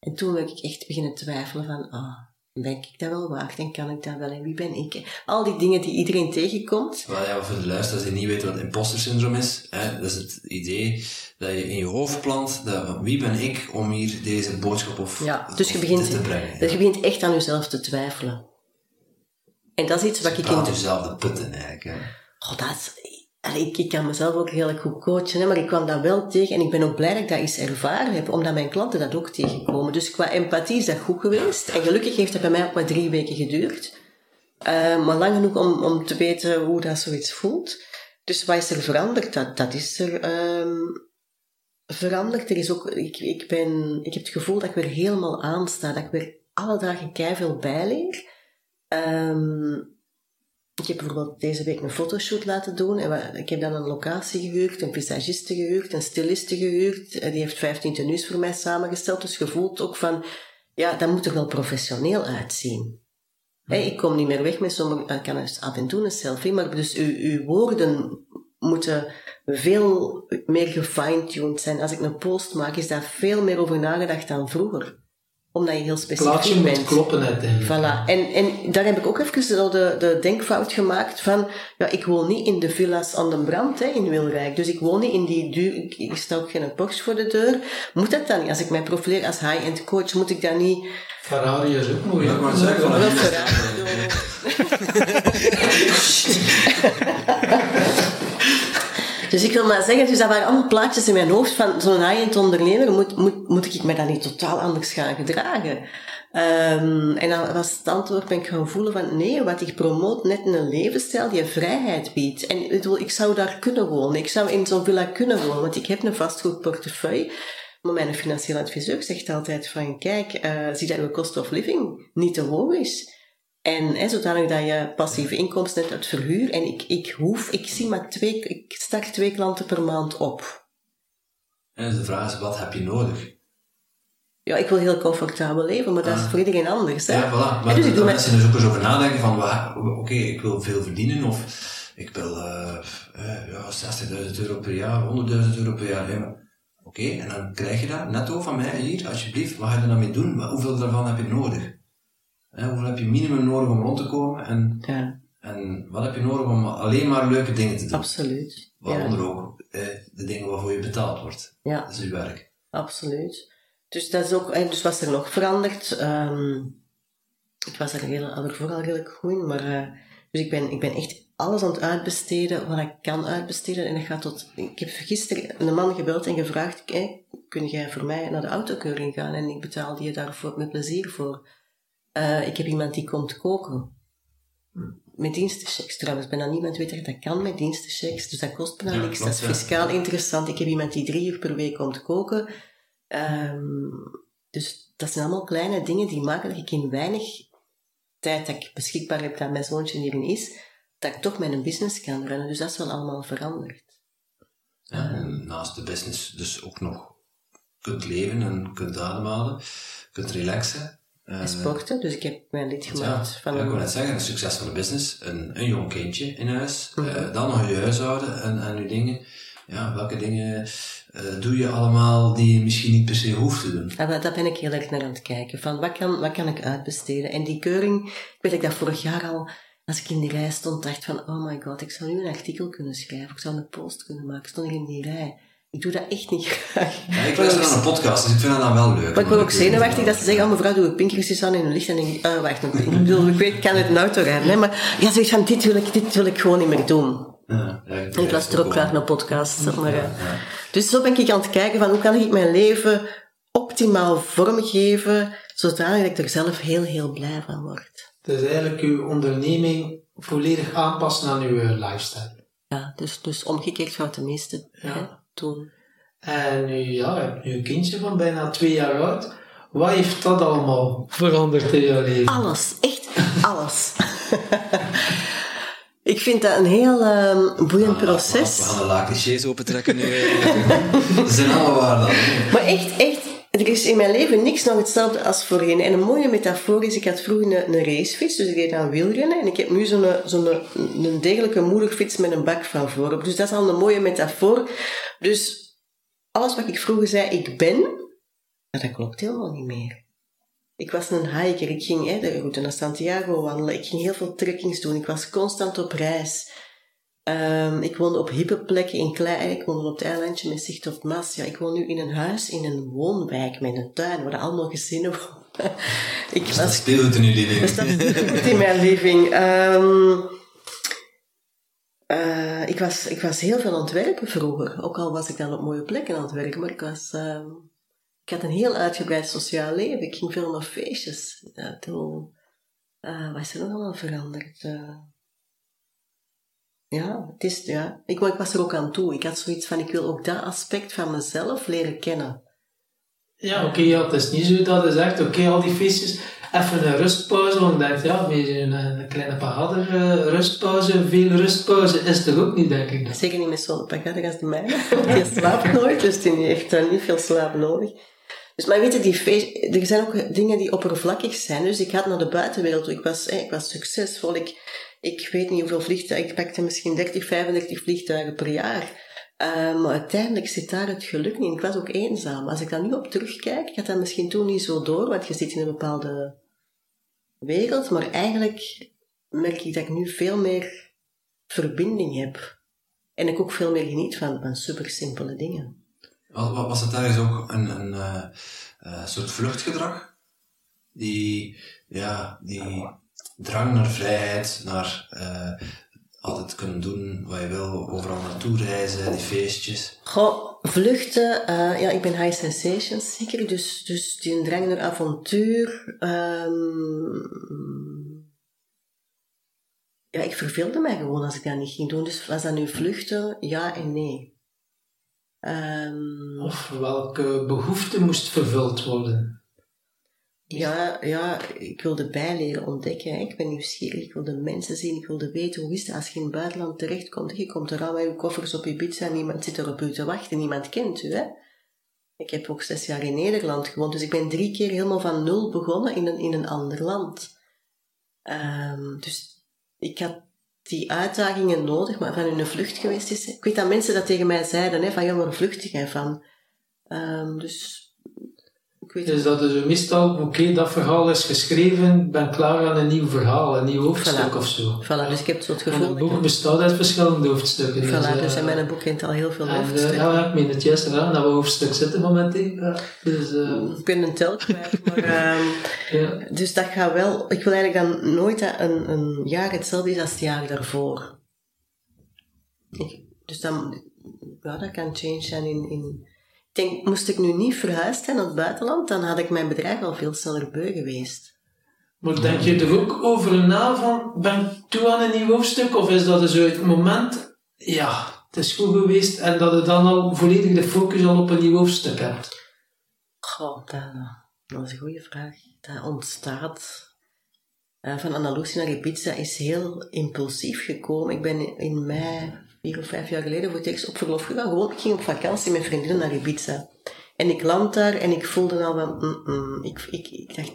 En toen ben ik echt beginnen twijfelen van... Ben ik dat wel waard en kan ik dat wel en wie ben ik? Al die dingen die iedereen tegenkomt. Wel ja, voor de luisteraars die niet weten wat imposter syndroom is, hè, dat is het idee dat je in je hoofd plant, dat, wie ben ik om hier deze boodschap te brengen. Dus je begint echt aan jezelf te twijfelen. En dat is iets wat je praat jezelf de putten eigenlijk. Hè. Oh, dat is... Ik kan mezelf ook heel goed coachen, hè, maar ik kwam dat wel tegen. En ik ben ook blij dat ik dat eens ervaren heb, omdat mijn klanten dat ook tegenkomen. Dus qua empathie is dat goed geweest. En gelukkig heeft dat bij mij ook maar 3 weken geduurd. Maar lang genoeg om te weten hoe dat zoiets voelt. Dus wat is er veranderd? Dat is er veranderd. Er is ook, ik heb het gevoel dat ik weer helemaal aansta. Dat ik weer alle dagen keiveel bijleer. Ik heb bijvoorbeeld deze week een fotoshoot laten doen. En ik heb dan een locatie gehuurd, een visagiste gehuurd, een stiliste gehuurd. Die heeft 15 tenues voor mij samengesteld. Dus je voelt ook van, ja, dat moet er wel professioneel uitzien. Ja. Hey, ik kom niet meer weg met sommige... Ik kan af en toe een selfie, maar dus uw woorden moeten veel meer gefine-tuned zijn. Als ik een post maak, is daar veel meer over nagedacht dan vroeger. Omdat je heel specifiek bent. Kloppen uiteindelijk. Voilà. En daar heb ik ook even al de denkfout gemaakt van... Ja, ik woon niet in de villa's aan de brand, hè, in Wilrijk. Dus ik woon niet in die duur... Ik stel ook geen Porsche voor de deur. Moet dat dan niet? Als ik mij profileer als high-end coach, moet ik dat niet... Ferrari is ook moeilijk, maar zeg wel. Wel Ferrari doen. Dus ik wil maar zeggen, dus dat waren allemaal plaatjes in mijn hoofd van zo'n high-end ondernemer, moet ik me dan niet totaal anders gaan gedragen? En dan was het antwoord, ben ik gaan voelen van nee, wat ik promoot net een levensstijl die je vrijheid biedt. En ik zou daar kunnen wonen, ik zou in zo'n villa kunnen wonen, want ik heb een vastgoedportefeuille. Maar mijn financieel adviseur zegt altijd van kijk, zie dat je cost of living niet te hoog is. En zodanig dat je passieve inkomsten hebt uit verhuur. En ik start 2 klanten per maand op. En de vraag is, wat heb je nodig? Ja, ik wil heel comfortabel leven, maar dat is voor iedereen anders. Hè? Ja, voilà. Maar dus mensen dus ook eens over nadenken van, oké, ik wil veel verdienen of ik wil €60.000 per jaar, €100.000 per jaar hebben. Oké, en dan krijg je dat netto van mij hier, alsjeblieft, wat ga je daarmee doen? Hoeveel daarvan heb je nodig? Hoeveel heb je minimum nodig om rond te komen? En wat heb je nodig om alleen maar leuke dingen te doen? Absoluut. Waaronder ook de dingen waarvoor je betaald wordt. Ja. Dat is je werk. Absoluut. Dus dat is ook... En dus was er nog veranderd. Ik was er vooral redelijk goed in, maar... dus ik ben echt alles aan het uitbesteden, wat ik kan uitbesteden. En dat gaat tot... Ik heb gisteren een man gebeld en gevraagd... kun jij voor mij naar de autokeuring gaan? En ik betaalde je daarvoor met plezier voor... ik heb iemand die komt koken. Met dienstenchecks trouwens. Bijna niemand weet dat dat kan met dienstenchecks. Dus dat kost bijna niks. Dat is fiscaal interessant. Ik heb iemand die 3 uur per week komt koken. Dus dat zijn allemaal kleine dingen die maken dat ik in weinig tijd dat ik beschikbaar heb dat mijn zoontje hierin is, dat ik toch mijn business kan runnen. Dus dat is wel allemaal veranderd. Ja, en naast de business dus ook nog kunt leven en kunt ademhalen, kunt relaxen. En sporten, dus ik heb mijn lid gemaakt van... Ja, ik wil net zeggen, een succesvolle business, een jong kindje in huis, dan nog je huishouden en je dingen. Ja, welke dingen doe je allemaal die je misschien niet per se hoeft te doen? Ja, daar ben ik heel erg naar aan het kijken, van wat kan ik uitbesteden? En die keuring, ik weet dat ik dat vorig jaar al, als ik in die rij stond, dacht van, oh my god, ik zou nu een artikel kunnen schrijven, ik zou een post kunnen maken, ik stond hier in die rij. Ik doe dat echt niet graag. Ja, ik luister naar een podcast, dus ik vind dat dan wel leuk. Maar ik word ook zenuwachtig dat ze zeggen, oh mevrouw, doe ik pinkjes aan in het licht en denk ik, wacht, ik weet, ik kan uit een auto rijden, hè, maar ja, zoiets van, dit wil ik gewoon niet meer doen. Ja, ja, ik luister ook graag naar podcasts. Ja, maar, ja. Dus zo ben ik aan het kijken van, hoe kan ik mijn leven optimaal vormgeven, zodanig dat ik er zelf heel, heel blij van word. Dus eigenlijk uw onderneming volledig aanpassen aan uw lifestyle. Ja, dus omgekeerd gaat de meeste... Ja. Toen. En nu een kindje van bijna 2 jaar oud. Wat heeft dat allemaal veranderd in jouw leven? Alles, echt alles. Ik vind dat een heel boeiend proces. We gaan de laagjes opentrekken nu. Ze zijn allemaal waar dan. Maar echt, er is in mijn leven niks nog hetzelfde als voorheen. En een mooie metafoor is, ik had vroeger een racefiets, dus ik deed aan wielrennen. En ik heb nu zo'n degelijke moederfiets met een bak van voorop. Dus dat is al een mooie metafoor. Dus alles wat ik vroeger zei, ik ben, dat klopt helemaal niet meer. Ik was een hiker, ik ging de route naar Santiago wandelen, ik ging heel veel trekkings doen, ik was constant op reis. Ik woonde op hippe plekken in Klei, ik woonde op het eilandje met zicht op Mas. Ja, ik woon nu in een huis, in een woonwijk met een tuin, waar allemaal gezinnen wonen. Dus dat speelt in uw living. Dat speelt in mijn living. Ik was heel veel aan het werken vroeger. Ook al was ik dan op mooie plekken aan het werken. Maar ik had een heel uitgebreid sociaal leven. Ik ging veel naar feestjes. Toen was er nog allemaal veranderd. Ik was er ook aan toe. Ik had zoiets van, ik wil ook dat aspect van mezelf leren kennen. Ja, oké, het is niet zo dat je zegt, oké, al die feestjes, even een rustpauze, want je denkt, ja, een kleine pagader rustpauze, veel rustpauze is toch ook niet, denk ik. Dan. Zeker niet met zo'n pagader als de mijne, want je slaapt nooit, dus die heeft daar niet veel slaap nodig. Dus, maar weet je, die feest, er zijn ook dingen die oppervlakkig zijn, dus ik had naar de buitenwereld, ik was succesvol, ik weet niet hoeveel vliegtuigen, ik pakte misschien 30, 35 vliegtuigen per jaar. Maar uiteindelijk zit daar het geluk in. Ik was ook eenzaam. Als ik daar nu op terugkijk, ik had dat misschien toen niet zo door, want je zit in een bepaalde wereld, maar eigenlijk merk ik dat ik nu veel meer verbinding heb. En ik ook veel meer geniet van super simpele dingen. Was het ergens ook een soort vluchtgedrag? Die drang naar vrijheid, naar... altijd kunnen doen wat je wil, overal naartoe reizen, die feestjes. Goh, vluchten, ik ben high sensation zeker, dus die drang naar avontuur. Ik verveelde mij gewoon als ik dat niet ging doen, dus was dat nu vluchten? Ja en nee. Of welke behoefte moest vervuld worden? Ja, ik wilde bijleren, ontdekken. Hè. Ik ben nieuwsgierig, ik wilde mensen zien, ik wilde weten hoe is het als je in het buitenland terechtkomt. Je komt eraan met je koffers op Ibiza en niemand zit er op u te wachten, niemand kent u. Hè. Ik heb ook 6 jaar in Nederland gewoond, dus ik ben 3 keer helemaal van nul begonnen in een ander land. Dus ik had die uitdagingen nodig, maar van hun vlucht geweest is. Ik weet dat mensen dat tegen mij zeiden, hè, van ja, waar vlucht jij van? Dus dat is meestal, oké, dat verhaal is geschreven, ik ben klaar aan een nieuw verhaal, een nieuw hoofdstuk of zo. Voilà, dus ik heb zo het gevoel... En een boek bestaat uit verschillende hoofdstukken. Voilà, dus in mijn boek kent al heel veel hoofdstukken. Ik meen het juist gedaan, dat we hoofdstuk zitten momenteel. Ik ben een tel kwijt, maar... ja. Dus dat gaat wel... Ik wil eigenlijk dan nooit dat een jaar hetzelfde is als het jaar daarvoor. Dus dan... Ja, dat kan change zijn in Ik denk, moest ik nu niet verhuisd zijn naar het buitenland, dan had ik mijn bedrijf al veel sneller beu geweest. Maar denk je er ook over na van, ben ik toe aan een nieuw hoofdstuk? Of is dat zo het moment, ja, het is goed geweest en dat je dan al volledig de focus al op een nieuw hoofdstuk hebt? Goh, dat is een goede vraag. Dat ontstaat. Van Andalusië naar Ibiza is heel impulsief gekomen. Ik ben in mei... 4 of 5 jaar geleden voor het eerst op verlof gegaan. Gewoon, ik ging op vakantie met vriendinnen naar Ibiza. En ik land daar en ik voelde al van... Ik dacht,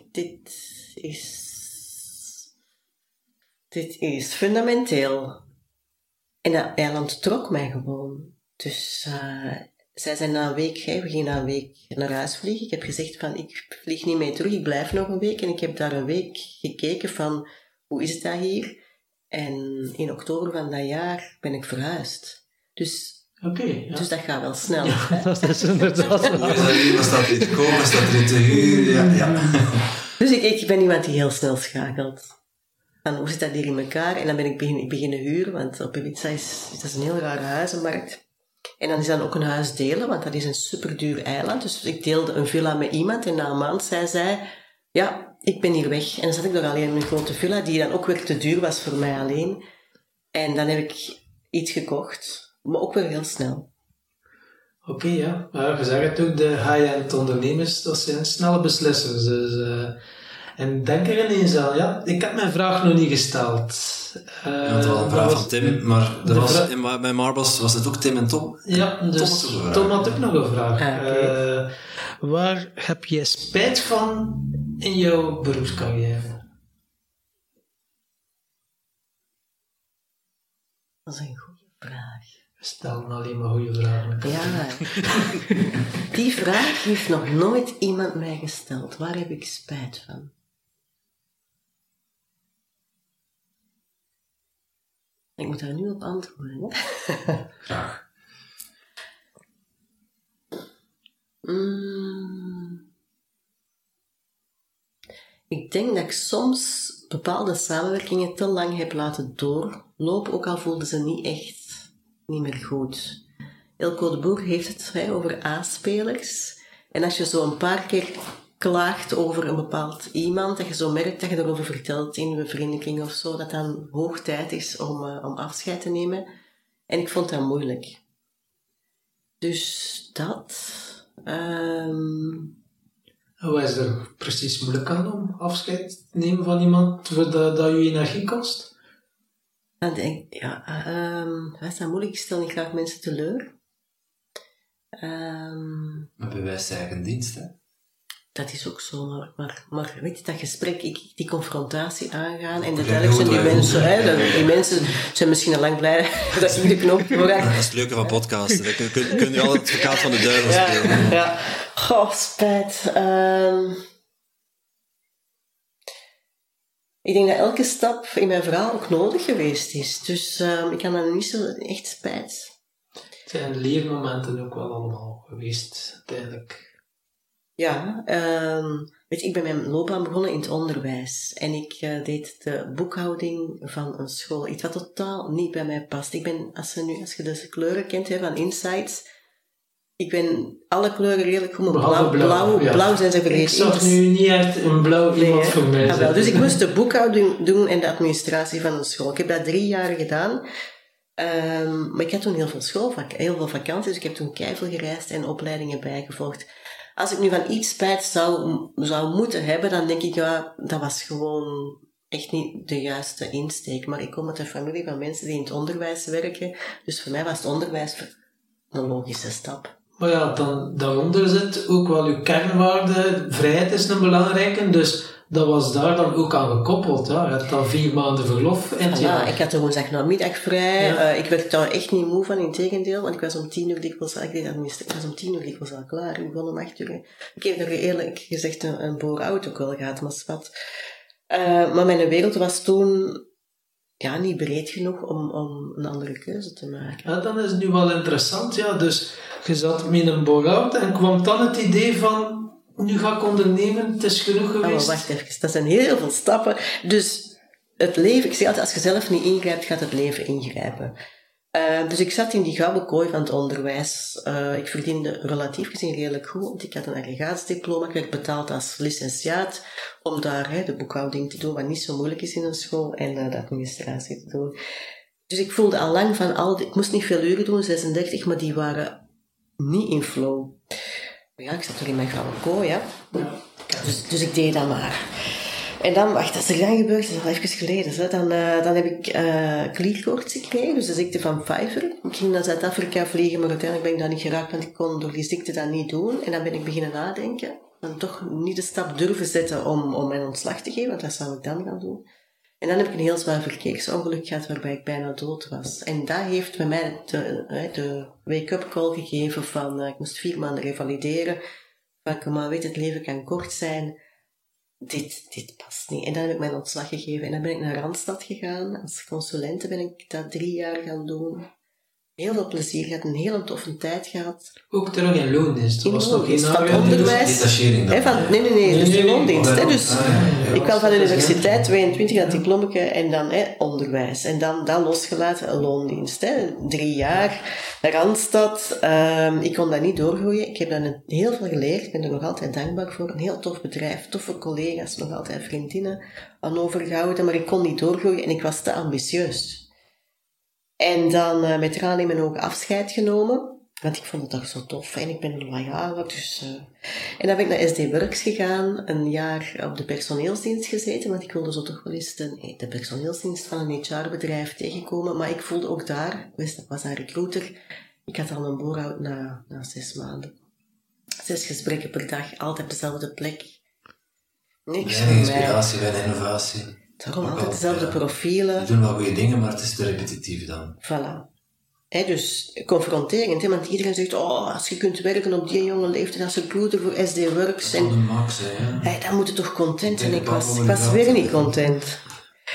dit is fundamenteel. En dat eiland trok mij gewoon. Dus zij zijn na een week... we gingen na een week naar huis vliegen. Ik heb gezegd van, ik vlieg niet mee terug. Ik blijf nog een week. En ik heb daar een week gekeken van, hoe is dat hier... En in oktober van dat jaar ben ik verhuisd. Dus dat gaat wel snel. Ja, dat is inderdaad wel. Staat er te komen, staat er te huur. Ja. Dus ik ben iemand die heel snel schakelt. Van hoe zit dat hier in elkaar? En dan ben ik beginnen huren, want op Ibiza is een heel rare huizenmarkt. En dan is dan ook een huis delen, want dat is een superduur eiland. Dus ik deelde een villa met iemand en na een maand zei zij... Ja, ik ben hier weg. En dan zat ik daar alleen in een grote villa, die dan ook weer te duur was voor mij alleen. En dan heb ik iets gekocht, maar ook weer heel snel. Oké. Maar je zegt het ook, de high-end ondernemers, dat zijn snelle beslissers. Dus, en denk er ineens aan, ik heb mijn vraag nog niet gesteld. Het was een vraag van Tim, maar bij Marbles was het ook Tim en Tom. Ja, dus Tom had ook nog een vraag. Waar heb jij spijt van in jouw beroepscarrière? Dat is een goede vraag. We stellen alleen maar goede vragen. Ja, die vraag heeft nog nooit iemand mij gesteld. Waar heb ik spijt van? Ik moet daar nu op antwoorden. Graag. Ik denk dat ik soms bepaalde samenwerkingen te lang heb laten doorlopen, ook al voelden ze niet echt niet meer goed. Eelco de Boer heeft het over aanspelers. En als je zo een paar keer klaagt over een bepaald iemand, dat je zo merkt dat je erover vertelt in bevriending of zo, dat dan hoog tijd is om afscheid te nemen. En ik vond dat moeilijk. Dus dat... Wat is er precies moeilijk aan om afscheid te nemen van iemand dat je energie kost? Dan denk ik, wat is dat moeilijk? Ik stel niet graag mensen teleur. Maar bewijst eigen dienst, hè? Dat is ook zo, maar weet je, dat gesprek, die confrontatie aangaan en uiteindelijk zijn die mensen, die mensen zijn misschien al lang blij dat ik de knop voor heb. Dat is het leuke van podcasten, dan kun je al het verkaat van de duivel spelen. Ja. Goh, spijt. Ik denk dat elke stap in mijn verhaal ook nodig geweest is, dus ik kan dat niet zo echt spijt. Het zijn leermomenten ook wel allemaal geweest, uiteindelijk. Ja, weet je, ik ben mijn loopbaan begonnen in het onderwijs. En ik deed de boekhouding van een school. Iets wat totaal niet bij mij past. Ik ben, als je deze kleuren kent van Insights... Ik ben alle kleuren redelijk goed, maar blauw zijn ze vergeten. Ik zag nu niet echt een blauw iemand voor mij. Ah, wel, dus ik moest de boekhouding doen en de administratie van een school. Ik heb dat 3 jaar gedaan... maar ik had toen heel veel heel veel vakanties, dus ik heb toen keiveel gereisd en opleidingen bijgevolgd. Als ik nu van iets spijt zou moeten hebben, dan denk ik, ja, dat was gewoon echt niet de juiste insteek. Maar ik kom uit een familie van mensen die in het onderwijs werken, dus voor mij was het onderwijs een logische stap. Maar ja, daaronder zit ook wel uw kernwaarde, vrijheid is een belangrijke, dus... Dat was daar dan ook aan gekoppeld. Ja. Je had dan 4 maanden verlof. Ik had de woensdag-namiddag vrij. Ja. Ik werd daar echt niet moe van, in tegendeel. Want ik was om 10 uur dikwijls al klaar. Ik begon om 8 uur. Ik heb er eerlijk gezegd een boorout ook wel gehad, maar spat. Maar mijn wereld was toen niet breed genoeg om een andere keuze te maken. Ja, dat is nu wel interessant. Ja. Dus je zat met een boorout en kwam dan het idee van... Nu ga ik ondernemen, het is genoeg geweest. Oh, wacht even, dat zijn heel veel stappen. Dus het leven, ik zeg altijd, als je zelf niet ingrijpt, gaat het leven ingrijpen. Dus ik zat in die gouden kooi van het onderwijs. Ik verdiende relatief gezien redelijk goed, want ik had een aggregaatsdiploma. Ik werd betaald als licentiaat om daar de boekhouding te doen, wat niet zo moeilijk is in een school, en de administratie te doen. Dus ik voelde al lang van ik moest niet veel uren doen, 36, maar die waren niet in flow. Ja, ik zat toch in mijn gouden kooi, hè. Dus ik deed dat maar. En dan, als er dan gebeurt, dat is al even geleden, hè. Dan heb ik klierkoorts gekregen, dus de ziekte van Pfeiffer. Ik ging naar Zuid-Afrika vliegen, maar uiteindelijk ben ik daar niet geraakt, want ik kon door die ziekte dat niet doen. En dan ben ik beginnen nadenken. Dan toch niet de stap durven zetten om mijn ontslag te geven, want dat zou ik dan gaan doen. En dan heb ik een heel zwaar verkeersongeluk gehad, waarbij ik bijna dood was. En dat heeft bij mij de wake-up call gegeven van... Ik moest 4 maanden revalideren. Van, maar weet, het leven kan kort zijn. Dit past niet. En dan heb ik mijn ontslag gegeven. En dan ben ik naar Randstad gegaan. Als consulente ben ik dat 3 jaar gaan doen. Heel veel plezier gehad. Een hele toffe tijd gehad. Ook terug in loondienst. Dat was toch geen loondienst? Nee, dat is de loondienst. Ik kwam van de universiteit, 22, had diploma en dan onderwijs. En dan losgelaten loondienst. 3 jaar, Randstad. Ik kon dat niet doorgroeien. Ik heb daar heel veel geleerd. Ik ben er nog altijd dankbaar voor. Een heel tof bedrijf, toffe collega's, nog altijd vriendinnen aan overgehouden. Maar ik kon niet doorgroeien en ik was te ambitieus. En dan met tranen in mijn ogen afscheid genomen. Want ik vond het toch zo tof. En ik ben een loyale. Dus, En dan ben ik naar SD Works gegaan. Een jaar op de personeelsdienst gezeten. Want ik wilde zo toch wel eens de personeelsdienst van een HR-bedrijf tegenkomen. Maar ik voelde ook daar. Ik was een recruiter. Ik had al een boorout na 6 maanden. 6 gesprekken per dag. Altijd op dezelfde plek. Niks voor mij. Inspiratie bij de innovatie. Daarom altijd dezelfde profielen. Ze doen wel goede dingen, maar het is te repetitief dan. Voilà. Dus confronterend. Want iedereen zegt, als je kunt werken op die jonge leeftijd als recruiter voor SD Works. Dat en max, dan moet je toch content zijn. Ik was weer niet content.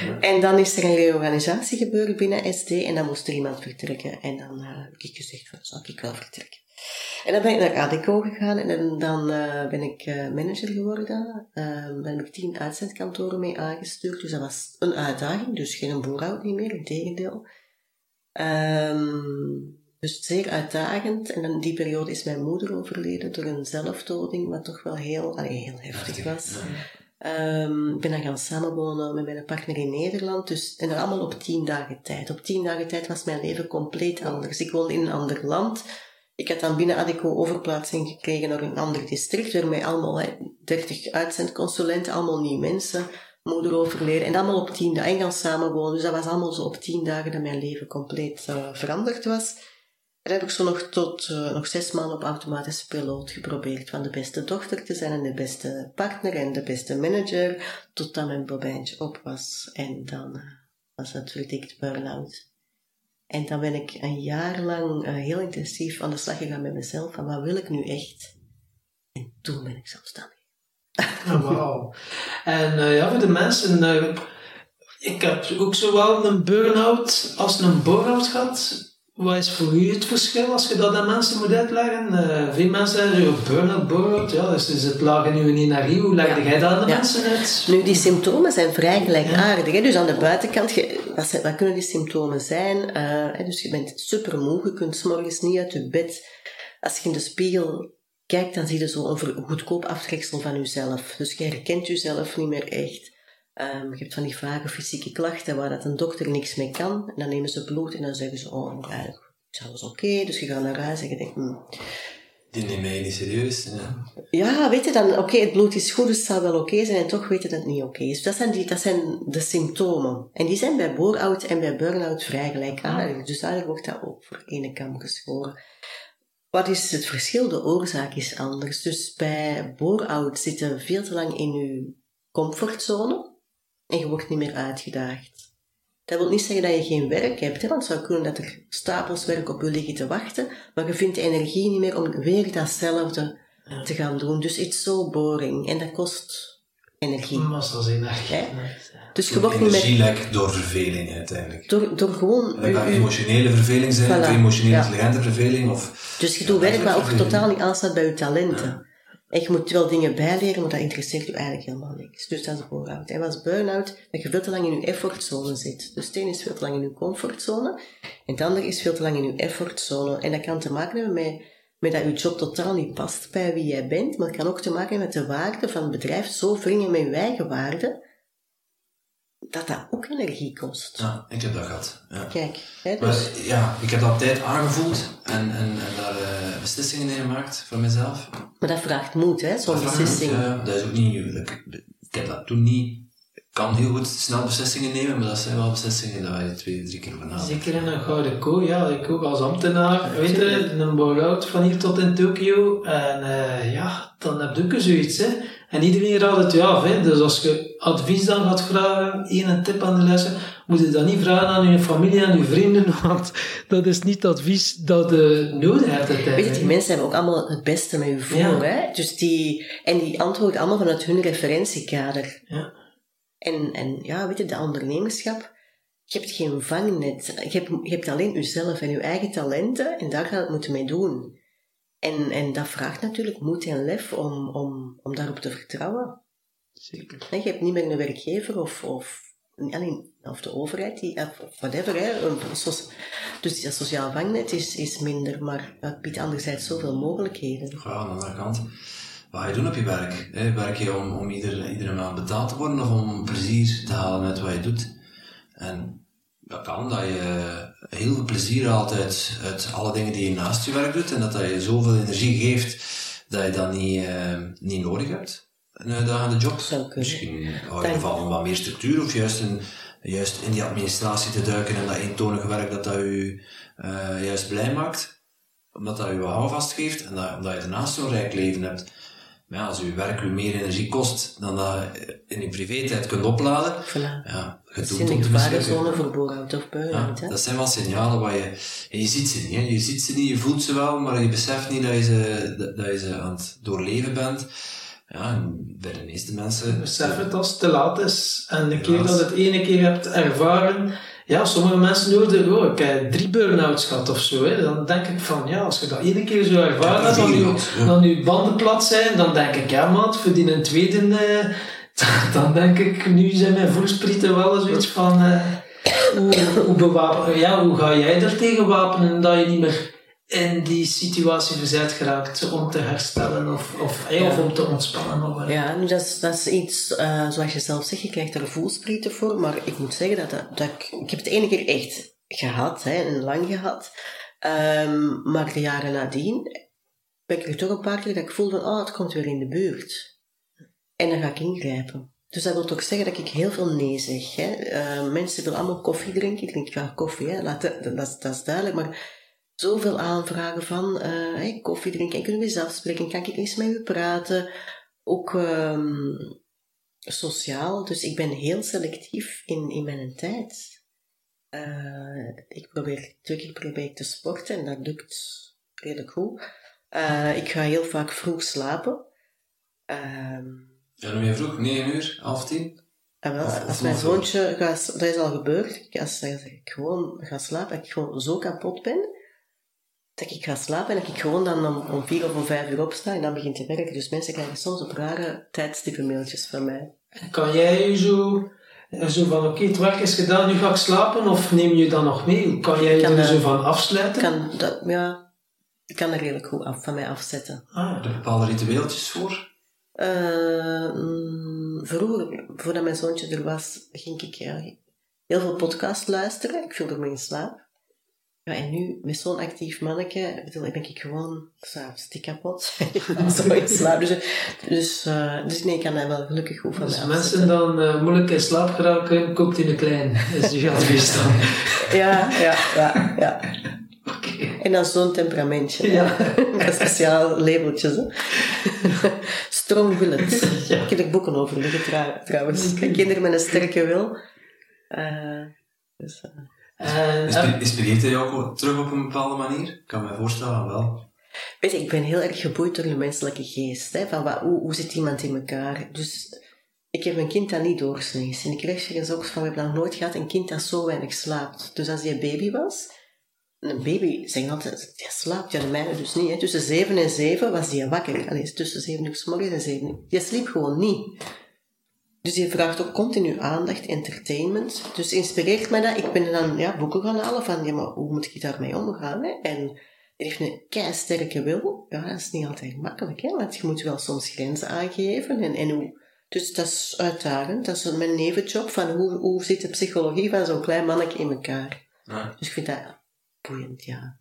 Ja. En dan is er een reorganisatie gebeurd binnen SD en dan moest er iemand vertrekken. En dan heb ik gezegd, zal ik wel vertrekken. En dan ben ik naar Adecco gegaan en dan ben ik manager geworden. Daar heb ik 10 uitzendkantoren mee aangestuurd, dus dat was een uitdaging. Dus geen boerhoud niet meer, integendeel. Dus zeer uitdagend. En in die periode is mijn moeder overleden door een zelfdoding, wat toch wel heel heftig was. Ik ben dan gaan samenwonen met mijn partner in Nederland. Dus, en dat allemaal op 10 dagen tijd. Op 10 dagen tijd was mijn leven compleet anders. Ik woonde in een ander land. Ik had dan binnen Adecco overplaatsing gekregen naar een ander district, waarmee allemaal 30 uitzendconsulenten, allemaal nieuwe mensen, moeder overleden. En allemaal op 10 dagen gaan samenwonen. Dus dat was allemaal zo op 10 dagen dat mijn leven compleet veranderd was. En heb ik zo nog tot nog 6 maanden op automatische piloot geprobeerd. Van de beste dochter te zijn en de beste partner en de beste manager. Totdat mijn bobijntje op was. En dan was dat verdikt burn-out. En dan ben ik een jaar lang heel intensief aan de slag gegaan met mezelf. Van wat wil ik nu echt? En toen ben ik zelfstandig. Oh, wauw. En ja, voor de mensen... ik heb ook zowel een burn-out als een bore-out gehad... Wat is voor u het verschil als je dat aan mensen moet uitleggen? Veel mensen zeggen, burn-out, burn-out, ja, dus het lagen nu niet naar hier. Hoe legde jij dat aan de mensen uit? Nu, die symptomen zijn vrij gelijkaardig. Ja. Dus aan de buitenkant, wat kunnen die symptomen zijn? Dus je bent supermoe, je kunt 's morgens niet uit je bed. Als je in de spiegel kijkt, dan zie je zo een goedkoop aftreksel van jezelf. Dus je herkent jezelf niet meer echt. Je hebt van die vage fysieke klachten waar dat een dokter niks mee kan. En dan nemen ze bloed en dan zeggen ze, oh, is alles oké. Dus je gaat naar huis en je denkt... Die nemen mij niet serieus. Ja, weet je dan, oké, het bloed is goed, dus het zal wel oké zijn. En toch weten dat het niet oké is. Dus dat zijn de symptomen. En die zijn bij bore-out en bij burn-out vrij gelijkaardig. Dus eigenlijk wordt dat ook voor ene kam geschoren. Wat is het verschil? De oorzaak is anders. Dus bij bore-out zitten veel te lang in je comfortzone... En je wordt niet meer uitgedaagd. Dat wil niet zeggen dat je geen werk hebt. Hè? Want het zou kunnen dat er stapels werk op je liggen te wachten. Maar je vindt de energie niet meer om weer datzelfde te gaan doen. Dus it's so boring. En dat kost energie. Massa's energie. Ja? Dus je wordt niet meer... Energielek door verveling uiteindelijk. Door gewoon... Dat kan emotionele verveling zijn. Voilà. Of emotionele intelligente verveling. Of... Dus je doet werk waar ook totaal niet aanstaat bij je talenten. Ja. En je moet wel dingen bijleren, maar dat interesseert je eigenlijk helemaal niks. Dus dat is bore-out. En wat is burn-out? Dat je veel te lang in je effortzone zit. Dus het ene is veel te lang in je comfortzone. En het andere is veel te lang in je effortzone. En dat kan te maken hebben met dat je job totaal niet past bij wie jij bent. Maar het kan ook te maken hebben met de waarde van het bedrijf. Zo wringen met je eigen waarde. Dat ook energie kost. Ja, ik heb dat gehad. Ja. Kijk, hè, dus... Maar, ja, ik heb dat tijd aangevoeld en daar beslissingen in gemaakt voor mezelf. Maar dat vraagt moed, hè, zo'n beslissing. Dat is ook niet... Ik heb dat toen niet... Ik kan heel goed snel beslissingen nemen, maar dat zijn wel beslissingen dat je 2-3 keer van nadenkt. Zeker in een gouden kooi, ja. Ik ook als ambtenaar, weet je, een bore-out van hier tot in Tokio. En ja, dan heb je ook zoiets, hè. En iedereen raadt het je af, hè. Dus als je advies dan gaat vragen, een tip aan de luisteraar, moet je dat niet vragen aan je familie, aan je vrienden, want dat is niet het advies dat je nodig hebt. Weet je, die mensen hebben ook allemaal het beste met je voor, hè. Dus die antwoorden allemaal vanuit hun referentiekader. Ja. En ja, weet je, de ondernemerschap, je hebt geen vangnet. Je hebt alleen jezelf en je eigen talenten en daar gaat het moeten mee doen. En dat vraagt natuurlijk moed en lef om daarop te vertrouwen. Zeker. Nee, je hebt niet meer een werkgever of de overheid, of whatever. Hè. Dus dat sociaal vangnet is minder, maar het biedt anderzijds zoveel mogelijkheden. Ja, aan de andere kant. Wat ga je doen op je werk? Hè? Werk je om iedere maand betaald te worden of om plezier te halen uit wat je doet? En dat kan, dat je heel veel plezier haalt uit alle dingen die je naast je werk doet en dat je zoveel energie geeft dat je dat niet nodig hebt. En dan aan de job. Misschien hou je ervan wat meer structuur of juist in die administratie te duiken en dat eentonige werk dat je juist blij maakt. Omdat dat je wat houvast geeft en omdat je daarnaast zo'n rijk leven hebt. Ja, als je werk u meer energie kost dan dat je in je privé-tijd kunt opladen. Voilà. Ja, dat is een gevarenzone voor bore-out of burn-out. Ja, dat zijn wel signalen waar je... En je ziet ze niet, hè. Je ziet ze niet, je voelt ze wel, maar je beseft niet dat je ze aan het doorleven bent. Ja, en bij de meeste mensen... Besef het als het te laat is. En de keer dat je het ene keer hebt ervaren... Ja, sommige mensen hoorden, ik heb 3 burn-outs gehad of zo. Hè. Dan denk ik van, ja, als je dat 1 keer zo ervaren hebt, dan je banden plat zijn, dan denk ik, ja man, verdien een tweede. Dan denk ik, nu zijn mijn voelsprieten wel zoiets van... Hoe ga jij er tegen wapenen dat je niet meer in die situatie verzet geraakt om te herstellen of om te ontspannen? Of, ja, nu, dat is iets zoals je zelf zegt, je krijgt er voelsprieten voor, maar ik moet zeggen dat ik heb het ene keer echt gehad, lang gehad, maar de jaren nadien ben ik er toch een paar keer dat ik voel van, het komt weer in de buurt. En dan ga ik ingrijpen. Dus dat wil toch zeggen dat ik heel veel nee zeg. Mensen willen allemaal koffie drinken. Ik drink graag koffie, dat is duidelijk. Maar zoveel aanvragen van koffie drinken. En kunnen we eens afspreken? Kan ik eens met u praten? Ook sociaal. Dus ik ben heel selectief in mijn tijd. Ik probeer te sporten en dat lukt redelijk goed. Ik ga heel vaak vroeg slapen. Ja, noem je vroeg? 9 uur? 9:30? Als mijn zoontje... Dat is al gebeurd. Als ik gewoon ga slapen, dat ik gewoon zo kapot ben, dat ik ga slapen en dat ik gewoon dan om 4 of om 5 uur opsta en dan begint te werken. Dus mensen krijgen soms op rare tijdstippen mailtjes van mij. Kan jij je zo van, oké, het werk is gedaan, nu ga ik slapen, of neem je dan nog mee? Kan jij er zo van afsluiten? Ik kan er redelijk goed van mij afzetten. Er bepaalde ritueeltjes voor? Vroeger, voordat mijn zoontje er was, ging ik heel veel podcasts luisteren. Ik viel ermee in slaap. Ja, en nu, met zo'n actief manneke, ben ik gewoon s'avonds dik kapot. Zo in slaap. Dus nee, ik kan daar wel gelukkig goed van afzetten. Als mensen dan moeilijk in slaap geraken, koopt in de klein. Dat is je advies dan. Ja. Okay. En dan zo'n temperamentje. Ja. Met speciaal labeltjes. Hè. Strong willend. Ja. Ik heb er boeken over liggen trouwens. Kinderen met een sterke wil. Inspireert je ook terug op een bepaalde manier? Ik kan me voorstellen wel. Weet je, ik ben heel erg geboeid door de menselijke geest. Hè, van hoe zit iemand in elkaar? Dus ik heb een kind dat niet doorsneest. En ik kreeg ergens ook van, we hebben nog nooit gehad een kind dat zo weinig slaapt. Dus als die baby was... Een baby, zeg altijd, die slaapt, de mijne dus niet. Hè. Tussen 7 en 7 was die wakker. Allee, tussen 7 uur 's morgens en 7 uur. Die sliep gewoon niet. Dus die vraagt ook continu aandacht, entertainment. Dus inspireert mij dat. Ik ben dan boeken gaan halen van, maar hoe moet ik daarmee omgaan? Hè? En die heeft een keisterke wil. Ja, dat is niet altijd makkelijk, hè? Want je moet wel soms grenzen aangeven. En hoe... Dus dat is uitdagend. Dat is mijn nevenjob van hoe zit de psychologie van zo'n klein mannetje in elkaar. Ja. Dus ik vind dat... boeiend, ja.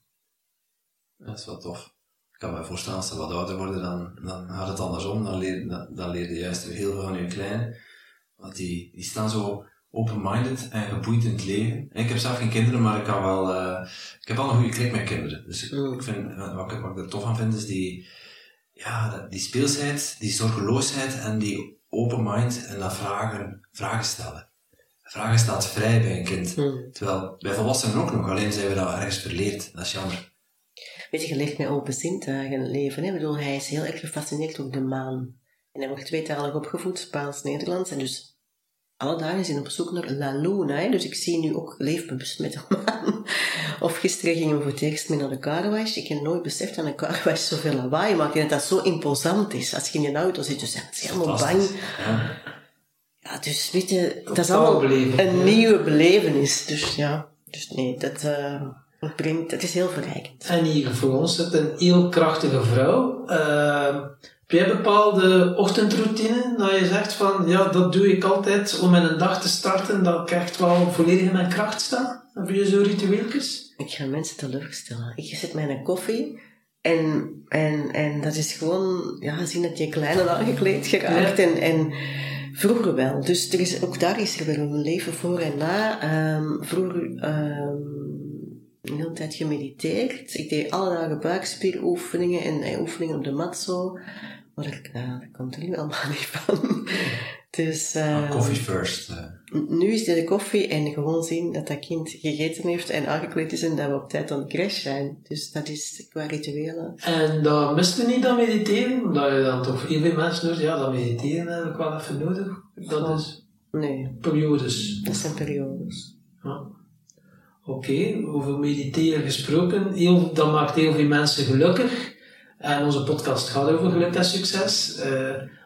Dat is wel tof. Ik kan me voorstellen, als ze wat ouder worden, dan gaat het andersom. Dan leer je juist weer heel veel van je kleinen. Want die staan zo open-minded en geboeid in het leven. En ik heb zelf geen kinderen, maar ik heb al een goede klik met kinderen. Dus ik vind, wat ik er tof aan vind, is die speelsheid, die zorgeloosheid en die open mind en dat vragen stellen. Vragen staat vrij bij een kind. Terwijl bij volwassenen ook nog, alleen zijn we dat ergens verleerd. Dat is jammer. Weet je, je leert met open zintuigen in het leven. Hè? Ik bedoel, hij is heel erg gefascineerd door de maan. En hij wordt tweetalig opgevoed, Spaans, Nederlands. En dus alle dagen zijn op zoek naar La Luna. Hè? Dus ik zie nu ook leefbewust met de maan. Of gisteren gingen we voor het eerst mee naar de carwash. Ik heb nooit beseft dat een carwash zoveel lawaai maakt. En dat dat zo imposant is. Als je in je auto zit, dus het is helemaal bang. Ja. Ja, dus weet je, dat is allemaal een nieuwe belevenis. Dus ja, dus nee, dat is heel verrijkend. En hier voor ons zit een heel krachtige vrouw. Heb jij bepaalde ochtendroutine dat je zegt van, dat doe ik altijd om mijn dag te starten, dat ik echt wel volledig in mijn kracht sta? Heb je zo ritueeltjes? Ik ga mensen teleurstellen. Ik zet mij een koffie... En dat is gewoon, zien dat je kleiner aangekleed geraakt. Ja. En vroeger wel. Dus ook daar is er weer een leven voor en na. Vroeger een hele tijd gemediteerd. Ik deed alle dagen buikspieroefeningen en oefeningen op de mat zo. Maar dat komt er nu allemaal niet van. Dus, coffee first. Nu is dit de koffie en gewoon zien dat dat kind gegeten heeft en aangekleed is en dat we op tijd aan de crash zijn. Dus dat is qua rituelen. En dat miste niet dat mediteren? Omdat je dan toch heel veel mensen doet, dat mediteren heb ik wel even nodig. Dat is... Nee. Periodes. Dat zijn periodes. Ja. Oké, over mediteren gesproken. Dat maakt heel veel mensen gelukkig. En onze podcast gaat over geluk en succes.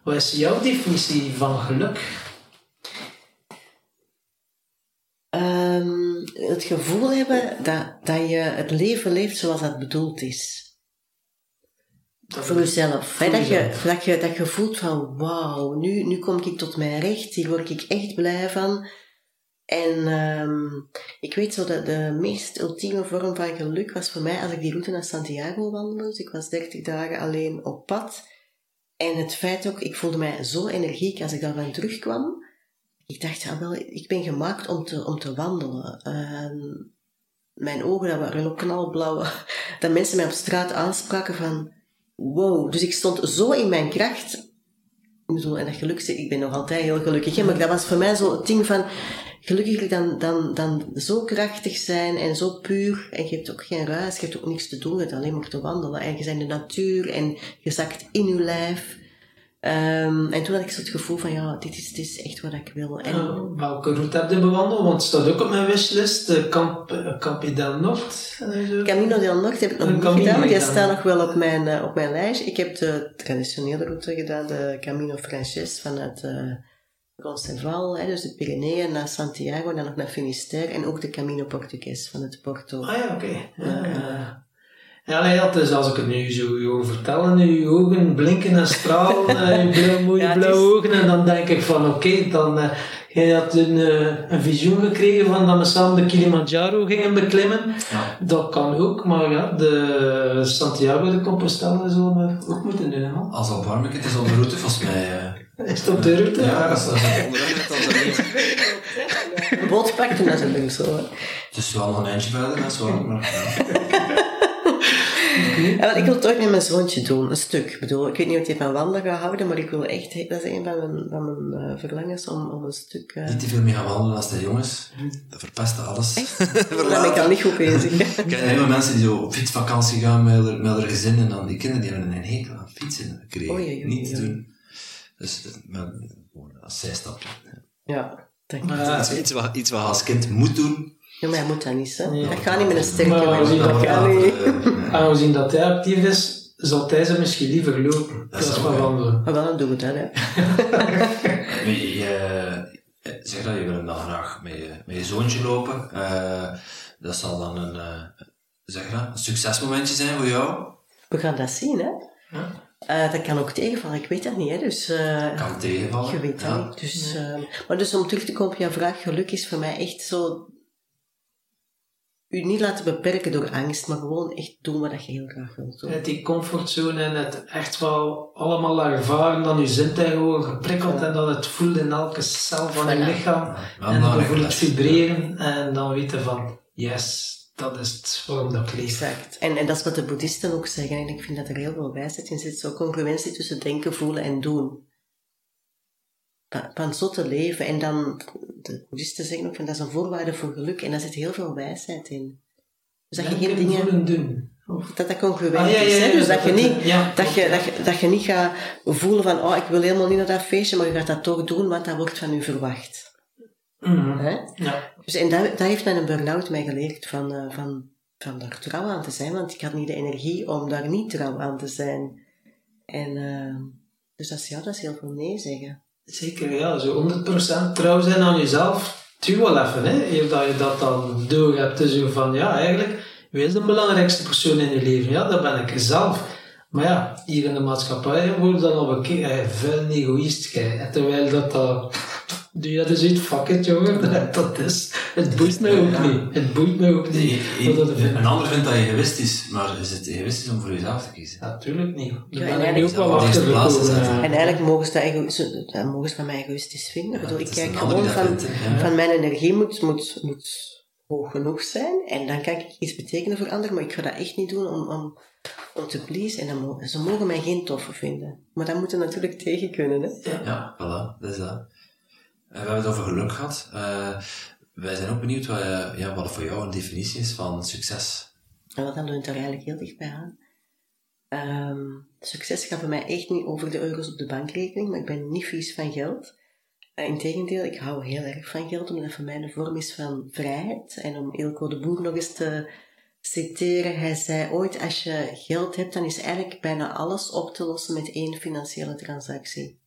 Wat is jouw definitie van geluk? het gevoel hebben dat je het leven leeft zoals dat bedoeld is. Dat voor jezelf. Dat je voelt van wauw, nu kom ik tot mijn recht, hier word ik echt blij van. En ik weet zo dat de meest ultieme vorm van geluk was voor mij als ik die route naar Santiago wandelde. Dus ik was 30 dagen alleen op pad. En het feit ook, ik voelde mij zo energiek als ik daarvan terugkwam. Ik dacht, ah, wel, ik ben gemaakt om te wandelen. Mijn ogen, dat waren ook knalblauw. Dat mensen mij op straat aanspraken van wow. Dus ik stond zo in mijn kracht. En dat geluk, ik ben nog altijd heel gelukkig. Hè? Maar dat was voor mij zo het ding van gelukkig dan zo krachtig zijn en zo puur. En je hebt ook geen ruis, je hebt ook niks te doen, je hebt alleen maar te wandelen. En je bent in de natuur en je zakt in je lijf. En toen had ik zo het gevoel van, ja, dit is echt wat ik wil. Welke route heb je bewandeld? Want het staat ook op mijn wishlist, Camino del Norte. Camino del Norte heb ik nog niet gedaan, die staat nog wel op mijn lijst. Ik heb de traditionele route gedaan, de Camino Frances vanuit Conceval, dus de Pyreneeën, naar Santiago, dan nog naar Finistère en ook de Camino Portugues van het Porto. Ah ja, oké. Ja, dus als ik het nu zo vertel, je ogen blinken en stralen, je blauwe ogen, en dan denk ik van oké, dan jij had een visioen gekregen van dat we samen de Kilimanjaro gingen beklimmen. Ja. Dat kan ook, maar ja, de Santiago de Compostela zullen we ook moeten doen. Hè? Als dat warm is op de route, volgens mij. Is het op de route? Ja, dat is onderweg, dat is een boot pakken, dat is een zo. Het is wel een eindje verder, dat is warm, maar ja, ik wil het ook met mijn zoontje doen, een stuk. Ik weet niet of hij van wandelen gaat houden, maar ik wil echt, dat is een van mijn verlangens om een stuk. Niet te veel meer gaan wandelen als de jongens. Dat verpest alles. Echt? Daar ben ik al niet goed bezig. Ik ken helemaal mensen die zo op fietsvakantie gaan met hun gezin en dan die kinderen die hebben een hekel aan fietsen gekregen. Niet doen. Dus als zijstapje. Ja, denk ik. Iets wat je als kind moet doen. Ja, maar hij moet dat niet, hè. Nee, dat gaat niet met een sterke manier. Aangezien dat hij actief is, zal hij ze misschien liever lopen. Dat is maar wandelen. Maar dan doen we dat, hè. Zeg dat, je wil dan graag met je zoontje lopen. Dat zal dan een succesmomentje zijn voor jou. We gaan dat zien, hè. Ja. Dat kan ook tegenvallen, ik weet dat niet. Hè? Dus, kan tegenvallen, je weet dat niet. Dus, maar dus om terug te komen op jouw vraag, geluk is voor mij echt zo... U niet laten beperken door angst, maar gewoon echt doen wat je heel graag wilt doen. Die comfortzone en het echt wel allemaal ervaren, dan je zintuigen worden geprikkeld en dat het voelt in elke cel van je lichaam. Ja, en dan voel je het vibreren en dan weten van, yes, dat is het vorm dat ik leef. Exact. En dat is wat de boeddhisten ook zeggen en ik vind dat er heel veel wijsheid in zit. Zo'n congruentie tussen denken, voelen en doen. Van zo te leven. En dan, de boeddhisten zeggen ook, van dat is een voorwaarde voor geluk. En daar zit heel veel wijsheid in. Dus dat je geen dingen... doen. Dat congruent is. Hè? Dus dat je niet gaat voelen van, oh, ik wil helemaal niet naar dat feestje, maar je gaat dat toch doen, want dat wordt van u verwacht. Mm-hmm. Hè? Ja. Dus, en dat heeft mij een burn-out mij geleerd, van daar trouw aan te zijn. Want ik had niet de energie om daar niet trouw aan te zijn. En, dus dat is heel veel nee zeggen. Zeker, ja. Zo 100% trouw zijn aan jezelf. Tuur wel even, hè. Dat je dat dan door hebt. Dus van, ja, eigenlijk, wie is de belangrijkste persoon in je leven? Ja, dat ben ik zelf. Maar ja, hier in de maatschappij wordt dan op een keer veel egoïst. En terwijl dat dan... Doe je dat dus uit? Fuck it, jongen. Dat is... Het boeit mij ook niet. Het boeit mij ook niet. Een ander vindt dat egoïstisch, maar is het egoïstisch om voor jezelf te kiezen? Natuurlijk niet. Ja, en, ook wel en eigenlijk mogen ze dat van mij egoïstisch vinden. Ja, ik kijk gewoon van mijn energie moet hoog genoeg zijn. En dan kan ik iets betekenen voor anderen, maar ik ga dat echt niet doen om te please. En dan ze mogen mij geen toffe vinden. Maar dat moet er natuurlijk tegen kunnen. Hè? Ja, voilà. Dat is dat. We hebben het over geluk gehad. Wij zijn ook benieuwd wat voor jou een definitie is van succes. Nou, dan doe ik daar eigenlijk heel dichtbij aan. Succes gaat voor mij echt niet over de euro's op de bankrekening, maar ik ben niet vies van geld. Integendeel, ik hou heel erg van geld, omdat dat voor mij een vorm is van vrijheid. En om Eelco de Boer nog eens te citeren, hij zei ooit, als je geld hebt, dan is eigenlijk bijna alles op te lossen met één financiële transactie.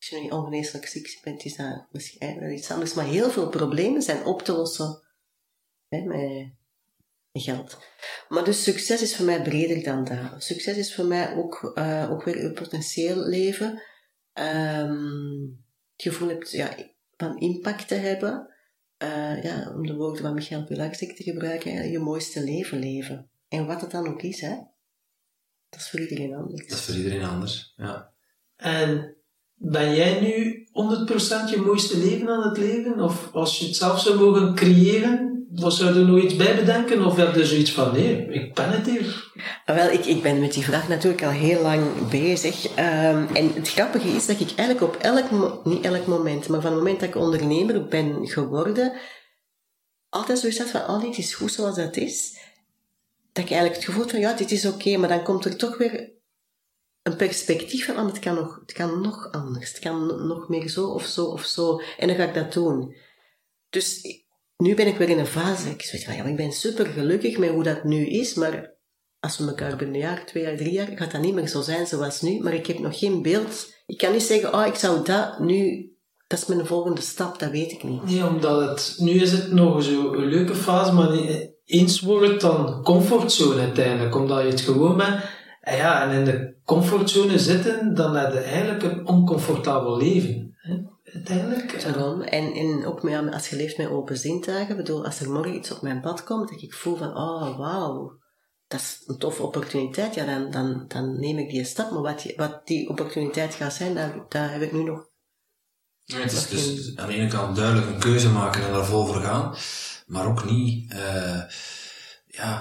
Als je niet ongeneeslijk ziek bent, is dat misschien wel iets anders. Maar heel veel problemen zijn op te lossen Hè, met geld. Maar dus succes is voor mij breder dan dat. Succes is voor mij ook weer uw potentieel leven. Het gevoel hebt, ja, van impact te hebben. Ja, om de woorden van Michael Pilaksik te gebruiken. Hè, je mooiste leven. En wat het dan ook is, hè. Dat is voor iedereen anders. Dat is voor iedereen anders, ja. En ben jij nu 100% je mooiste leven aan het leven? Of als je het zelf zou mogen creëren, zou je er nog iets bij bedenken? Of heb je zoiets van, nee, ik ben het hier? Wel, ik ben met die vraag natuurlijk al heel lang bezig. En het grappige is dat ik eigenlijk op niet elk moment, maar van het moment dat ik ondernemer ben geworden, altijd zoiets had van, dit is goed zoals dat is. Dat ik eigenlijk het gevoel van, ja, dit is oké, maar dan komt er toch weer een perspectief van, het kan nog anders. Het kan nog meer zo of zo of zo. En dan ga ik dat doen. Dus nu ben ik weer in een fase. Ik zeg, ja, ik ben super gelukkig met hoe dat nu is, maar als we elkaar binnen een jaar, 2 jaar, 3 jaar, gaat dat niet meer zo zijn zoals nu. Maar ik heb nog geen beeld. Ik kan niet zeggen, ik zou dat nu... Dat is mijn volgende stap, dat weet ik niet. Nee, omdat nu is het nog zo een leuke fase, maar eens wordt het dan comfortzone uiteindelijk, omdat je het gewoon bent. En in de comfortzone zitten, dan heb je eigenlijk een oncomfortabel leven. Hè? Uiteindelijk. Daarom. En ook als je leeft met open zintuigen, bedoel, als er morgen iets op mijn pad komt, dat ik voel van, wauw, dat is een toffe opportuniteit, ja, dan neem ik die stap. Maar wat die opportuniteit gaat zijn, daar heb ik nu nog... Ja, het is dus aan de ene kant duidelijk een keuze maken en daar vol voor gaan, maar ook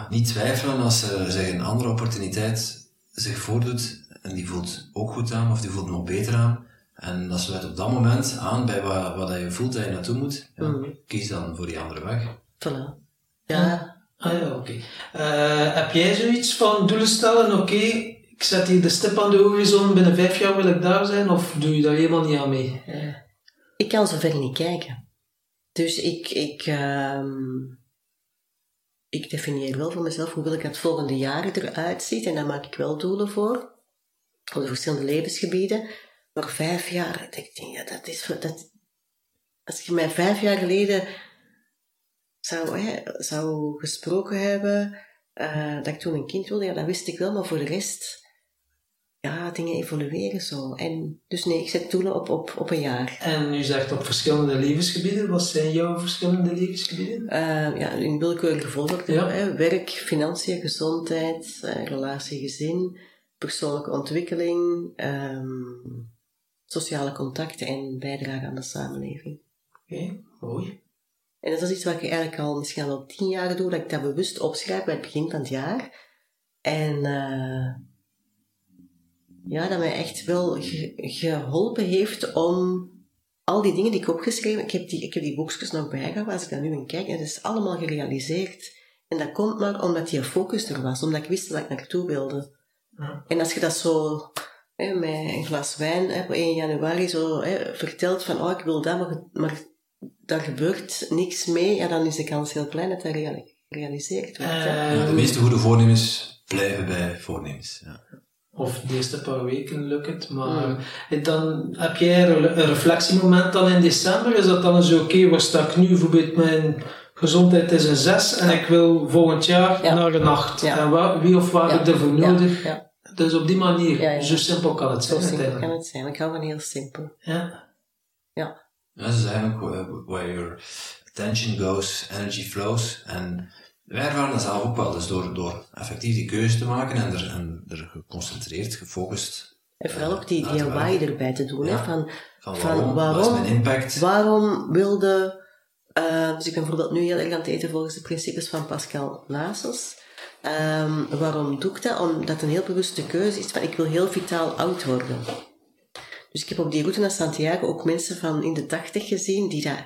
niet twijfelen als er zich een andere opportuniteit zich voordoet en die voelt ook goed aan of die voelt nog beter aan. En dan sluit op dat moment aan bij wat je voelt dat je naartoe moet. Ja, kies dan voor die andere weg. Voilà. Ja. Oké. Heb jij zoiets van doelen stellen? Oké. Ik zet hier de stip aan de horizon, binnen 5 jaar wil ik daar zijn, of doe je daar helemaal niet aan mee? Ik kan zover niet kijken. Dus ik definieer wel voor mezelf hoe wil ik het volgende jaar eruit ziet, en daar maak ik wel doelen voor, op de verschillende levensgebieden. Maar 5 jaar, als je mij 5 jaar geleden zou gesproken hebben, dat ik toen een kind wilde, ja, dat wist ik wel, maar voor de rest... Ja, dingen evolueren zo. En dus nee, ik zet doelen op 1 jaar. En u zegt op verschillende levensgebieden. Wat zijn jouw verschillende levensgebieden? In willekeurige volgorde. Ja. Werk, financiën, gezondheid, relatie, gezin, persoonlijke ontwikkeling, sociale contacten en bijdrage aan de samenleving. Oké, mooi. En dat is iets wat ik eigenlijk al misschien al 10 jaar doe, dat ik dat bewust opschrijf bij het begin van het jaar. En... ja, dat mij echt wel geholpen heeft om al die dingen die ik opgeschreven heb. Ik heb die boekjes nog bijgehouden als ik daar nu in kijk. En het is allemaal gerealiseerd. En dat komt maar omdat die focus er was. Omdat ik wist dat ik naartoe wilde. Ja. En als je dat zo met een glas wijn op 1 januari zo vertelt van ik wil dat, maar daar gebeurt niks mee. Ja, dan is de kans heel klein dat dat gerealiseerd wordt. De meeste goede voornemens blijven bij voornemens. Ja. Of de eerste paar weken lukt het, maar dan heb jij een reflectiemoment dan in december. Is dat dan eens oké, waar sta ik nu? Bijvoorbeeld mijn gezondheid is een 6 en ik wil volgend jaar naar een 8. Ja. En wie of waar heb ik ervoor nodig? Ja. Dus op die manier, zo simpel kan het zijn. Zo simpel kan het zijn, ik hou van heel simpel. Ja. Dat is eigenlijk where your attention goes, energy flows. En wij ervaren dat zelf ook wel, dus door effectief die keuze te maken en er geconcentreerd, gefocust... En vooral ook die why erbij te doen, waarom wilde... dus ik ben bijvoorbeeld nu heel erg aan het eten volgens de principes van Pascal Lassen. Waarom doe ik dat? Omdat het een heel bewuste keuze is van ik wil heel vitaal oud worden. Dus ik heb op die route naar Santiago ook mensen van in de 80 gezien die dan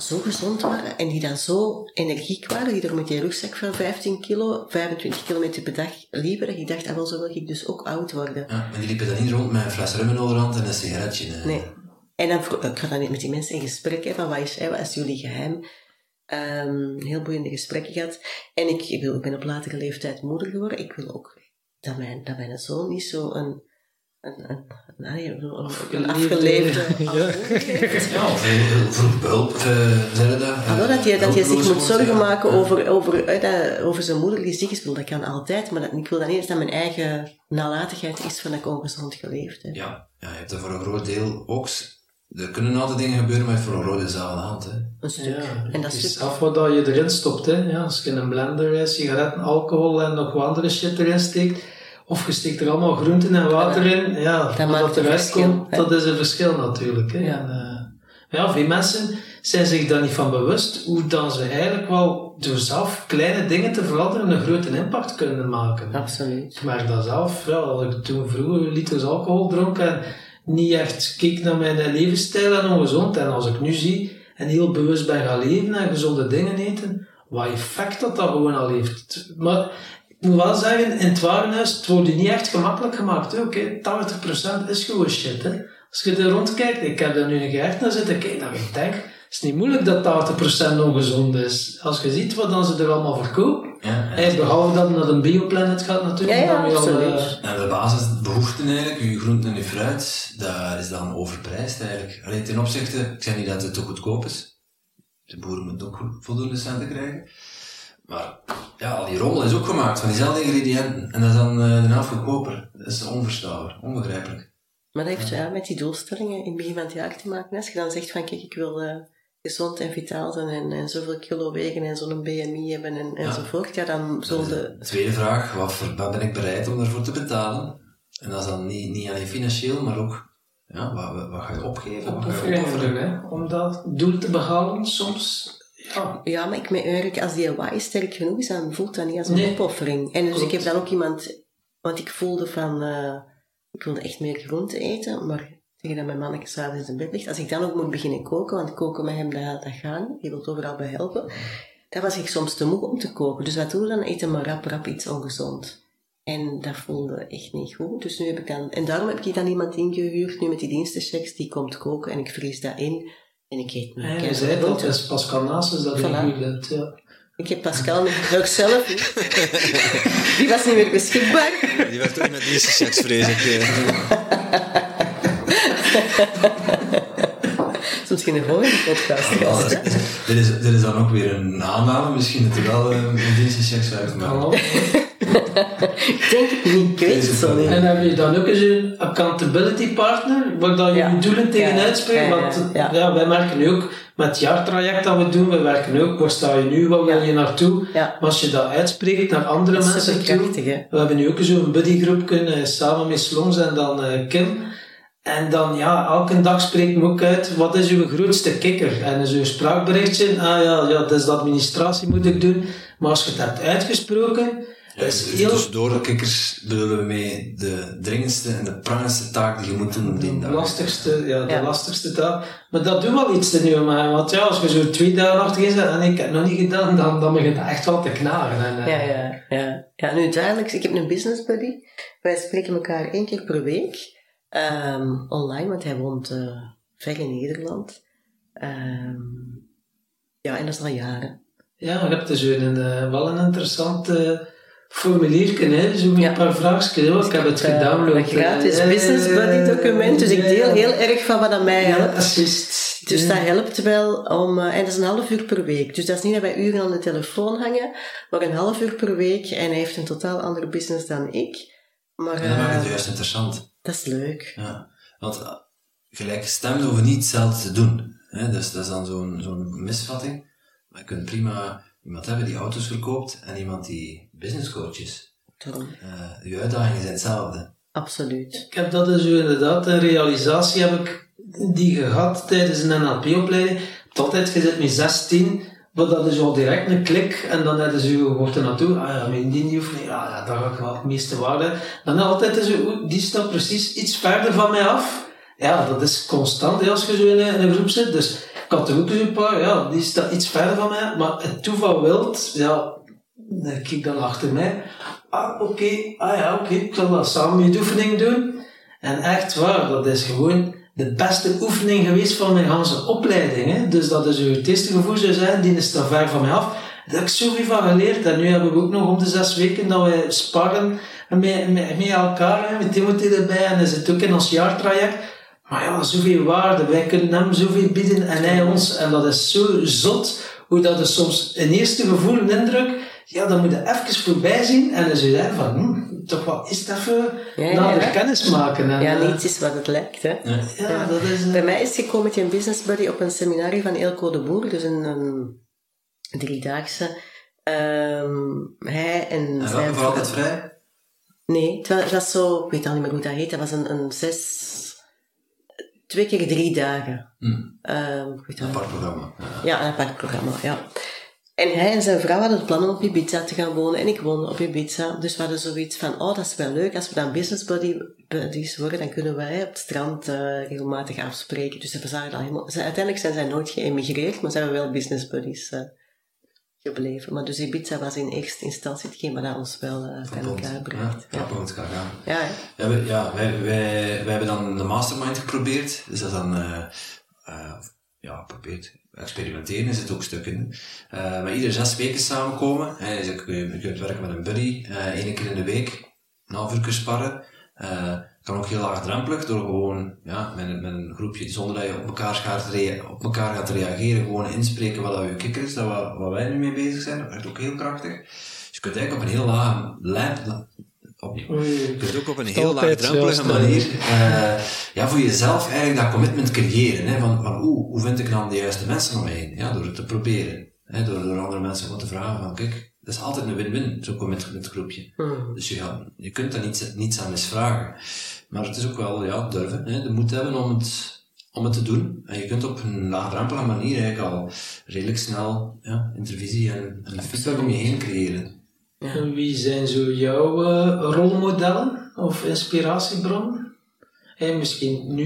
zo gezond waren en die dan zo energiek waren, die er met die rugzak van 15 kilo, 25 kilometer per dag liepen, en die dacht, wel zo wil ik dus ook oud worden. Ja, maar die liepen dan niet rond met een fles rum in overhand en een sigaretje. Nee. En dan ik ga dan met die mensen in gesprek, van wat is jullie geheim? Heel boeiende gesprekken gehad. En ik ben op latere leeftijd moeder geworden. Ik wil ook dat mijn zoon niet zo een Een afgeleefde... Ja, een bulp, dat je zich moet zorgen maken over zijn moeder die ziek is. Dat kan altijd, maar ik wil dan niet eens dat mijn eigen nalatigheid is van dat ik ongezond geleefd heb. Ja, je hebt dat voor een groot deel ook... Er kunnen altijd dingen gebeuren, maar voor een rode zaal aan de hand. Hè. Een stuk. Ja, en dat is af wat je erin stopt. Hè. Ja, als je in een blender sigaretten, alcohol en nog wat andere shit erin steekt, of je steekt er allemaal groenten en water in, ja, dat maakt eruit verschil, komt, hè? Dat is een verschil natuurlijk. Hè. Ja. En, veel mensen zijn zich daar niet van bewust, hoe dan ze eigenlijk wel door zelf kleine dingen te veranderen een grote impact kunnen maken. Absoluut. Ik merk dat zelf. Ja, als ik toen vroeger liters alcohol dronk en niet echt keek naar mijn levensstijl en ongezond. En als ik nu zie en heel bewust ben gaan leven en gezonde dingen eten, wat effect dat gewoon al heeft. Maar ik moet wel zeggen, in het warenhuis, het wordt je niet echt gemakkelijk gemaakt. Oké, 80% is gewoon shit. Hè. Als je er rondkijkt, ik heb daar nu een gehecht naar zitten, kijk, dan denk ik, het is niet moeilijk dat 80% ongezond is. Als je ziet wat dan ze er allemaal verkopen, ja, behalve dat het naar een bioplanet gaat natuurlijk. Ja, absoluut. En de basisbehoeften eigenlijk, je groenten en je fruit, daar is dan overprijsd eigenlijk. Alleen ten opzichte, ik zeg niet dat het te goedkoop is. De boeren moeten ook voldoende centen krijgen. Maar ja, al die rommel is ook gemaakt van diezelfde ingrediënten. En dat is dan de helft goedkoper. Dat is onverstaanbaar, onbegrijpelijk. Maar dat heeft met die doelstellingen in het begin van het jaar te maken. Als je dan zegt van kijk, ik wil... gezond en vitaal zijn en zoveel kilo wegen en zo'n BMI hebben enzovoort, ja, dan zo de... Tweede vraag, wat ben ik bereid om daarvoor te betalen? En dat is dan niet alleen financieel, maar ook, ja, wat ga je opgeven? Wat ga je opofferen, om dat doel te behalen soms? Ja, ja, maar ik merk eigenlijk, als die why sterk genoeg is, dan voelt dat niet als een opoffering. En dus klopt. Ik heb dan ook iemand, want ik voelde van, ik wilde echt meer groente eten, maar... Tegen dat mijn mannetje s'avonds in zijn bed ligt. Als ik dan ook moet beginnen koken, want koken met hem, dat gaat niet. Je wilt overal bij helpen. Daar was ik soms te moe om te koken. Dus wat doen we dan? Eten maar rap iets ongezond. En dat voelde echt niet goed. Dus nu heb ik dan... En daarom heb ik dan iemand ingehuurd, nu met die dienstenchecks, die komt koken en ik vries dat in. En ik eet me. Ja, je zei dat, is Pascal Lassen dat ingehuurd, ja. Ik heb Pascal ook zelf. Die was niet meer beschikbaar. Die werd ook met dienstenchecks, vrees ik. Dat is misschien een volgende podcast. Dit is dan ook weer een aanname. Misschien dat er wel een dienstenchecks uitmaakt. Ik denk het niet. Ik weet het zo niet. En heb je dan ook eens een accountability partner, waar dan je doelen tegen uitspreekt? Want ja, wij merken nu ook, met het jaartraject dat we doen, we werken ook, waar sta je nu, waar wil je naartoe? Ja. Maar als je dat uitspreekt naar andere mensen toe. We hebben nu ook zo'n buddygroep kunnen, samen met Slons en dan Kim. En dan, ja, elke dag spreekt me ook uit, wat is uw grootste kikker? En is uw spraakberichtje, dat is de administratie moet ik doen. Maar als je het hebt uitgesproken... Ja, dus door de kikkers bedoelen we mee de dringendste en de prangendste taak die je moet doen op die dag. De lastigste taak. Maar dat doet wel iets nu aan mij, want ja, als je zo 2 dagen achter is en ik heb het nog niet gedaan, dan begint het echt wel te knagen. En, Ja, nu duidelijk, ik heb een business buddy. Wij spreken elkaar 1 keer per week. Online, want hij woont ver in Nederland. En dat is al jaren. Ja, je hebt dus wel een interessant formulierken, hè? Zo met een paar vraagjes. Ik heb het gedownload. Een gratis business buddy document, dus ik deel heel erg van wat aan mij helpt. Assist. Dus dat helpt wel om... en dat is een half uur per week. Dus dat is niet dat wij uren aan de telefoon hangen, maar een half uur per week. En hij heeft een totaal andere business dan ik. Maar, dat maakt het juist interessant. Dat is leuk. Ja, want gelijkgestemden hoeven niet hetzelfde te doen. Hè? Dus dat is dan zo'n misvatting. Maar je kunt prima iemand hebben die auto's verkoopt en iemand die businesscoach is. Je uitdagingen zijn hetzelfde. Absoluut. Ik heb dat dus inderdaad, een realisatie heb ik die gehad tijdens een NLP-opleiding. Altijd, je zit met 16, maar dat is al direct een klik en dan hebben ze wordt er naartoe. Daar ga ik wel het meeste waarde. Dan altijd is die staat precies iets verder van mij af. Ja, dat is constant als je zo in een groep zit. Dus ik had er ook een paar, die staat iets verder van mij. Maar het toeval wilt, dan kijk dan achter mij. Oké, ik zal dat samen met oefening doen. En echt waar, dat is gewoon... de beste oefening geweest van mijn hele opleiding. Hè? Dus dat is het eerste gevoel zou zijn, die is daar ver van mij af. Daar heb ik zoveel van geleerd. En nu hebben we ook nog om de 6 weken dat wij sparren en met elkaar, hè, met Timothy erbij, en hij zit ook in ons jaartraject. Maar ja, zoveel waarde, wij kunnen hem zoveel bieden en hij ons. En dat is zo zot, hoe dat is soms een eerste gevoel, een indruk. Ja, dan moet je even voorbij zien en dan zul je van, toch wat is dat voor nader kennis maken. En, ja, niets is wat het lijkt. Hè. Ja, dat is, bij mij is gekomen met een business buddy op een seminarie van Eelco de Boer, dus een driedaagse. Hij en zijn vrouw. Altijd vrij? Nee, het was zo, ik weet al niet meer hoe dat heet, dat was een 2 keer 3 dagen. Een apart programma. Ja, een apart programma, ja. En hij en zijn vrouw hadden het plan om op Ibiza te gaan wonen en ik woonde op Ibiza. Dus we hadden zoiets van, oh, dat is wel leuk, als we dan business buddies worden, dan kunnen wij op het strand regelmatig afspreken. Dus we zagen dat helemaal... Uiteindelijk zijn zij nooit geëmigreerd, maar zijn we wel business buddies gebleven. Maar dus Ibiza was in eerste instantie hetgeen wat ons wel bij elkaar bracht. Ja, kapot gaan gaan. Ja, ja, wij hebben dan de mastermind geprobeerd. Dus dat is dan... probeert experimenteren, er zitten ook stukken. Maar iedere 6 weken samenkomen. Dus je kunt werken met een buddy. 1 keer in de week. Een half uur sparren. Kan ook heel laagdrempelig door gewoon met een groepje, zonder dat je op elkaar gaat reageren, gewoon inspreken wat je kikker is, wat wij nu mee bezig zijn. Dat werkt ook heel krachtig. Dus je kunt eigenlijk op een heel laag lijn... Je kunt ook op een heel laagdrempelige manier voor jezelf eigenlijk dat commitment creëren. Hè, van hoe vind ik dan de juiste mensen om me heen? Ja, door het te proberen. Hè, door andere mensen gewoon te vragen van kijk, dat is altijd een win-win, zo'n commitment groepje. Dus je kunt daar niets aan misvragen. Maar het is ook wel durven, hè, de moed hebben om het te doen. En je kunt op een laagdrempelige manier eigenlijk al redelijk snel intervisie en feedback om je heen creëren. Ja. Wie zijn zo jouw rolmodellen of inspiratiebronnen? Hey, nu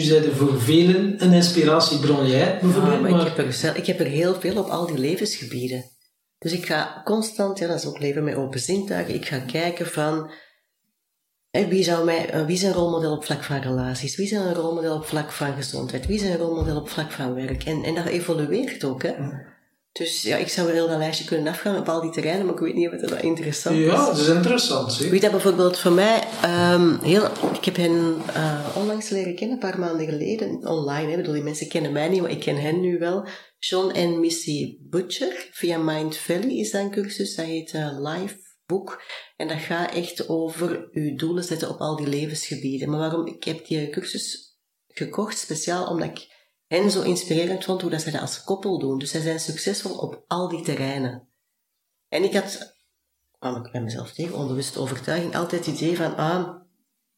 zijn er voor velen een inspiratiebron. Jij bijvoorbeeld? Ja, maar ik heb er heel veel op al die levensgebieden. Dus ik ga constant, dat is ook leven met open zintuigen, ik ga kijken van wie is een rolmodel op vlak van relaties, wie is een rolmodel op vlak van gezondheid, wie is een rolmodel op vlak van werk. En dat evolueert ook, hè. Ja. Dus ik zou heel dat lijstje kunnen afgaan op al die terreinen, maar ik weet niet of dat interessant is. Ja, dat is interessant. Zie. Weet dat bijvoorbeeld voor mij, ik heb hen onlangs leren kennen, een paar maanden geleden, online. Ik bedoel, die mensen kennen mij niet, maar ik ken hen nu wel. John en Missy Butcher, via Mind Valley is dat een cursus, dat heet Life Book. En dat gaat echt over uw doelen zetten op al die levensgebieden. Maar waarom? Ik heb die cursus gekocht, speciaal omdat ik... En zo inspirerend vond hoe dat zij dat als koppel doen. Dus zij zijn succesvol op al die terreinen. En ik kwam bij mezelf tegen, onbewuste overtuiging, altijd het idee van,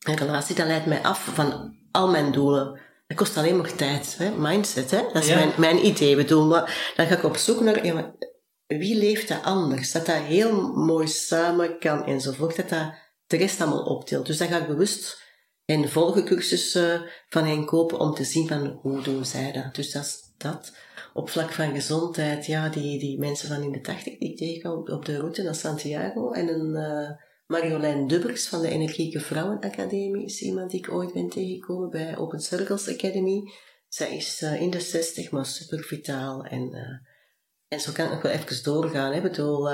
een relatie, dat leidt mij af van al mijn doelen. Dat kost alleen maar tijd, hè? Mindset, hè? Dat is mijn idee. Bedoel, maar dan ga ik op zoek naar, maar wie leeft dat anders? Dat heel mooi samen kan enzovoort, dat de rest allemaal optilt. Dus dat ga ik bewust... En volgecursussen van hen kopen om te zien van hoe doen zij dat. Dus dat is dat. Op vlak van gezondheid, die mensen van in de 80 die ik tegenkwam op de route naar Santiago. En een Marjolein Dubbers van de Energieke Vrouwen Academie is iemand die ik ooit ben tegengekomen bij Open Circles Academy. Zij is in de 60, maar super vitaal. En zo kan ik nog wel even doorgaan. Hè. Ik bedoel,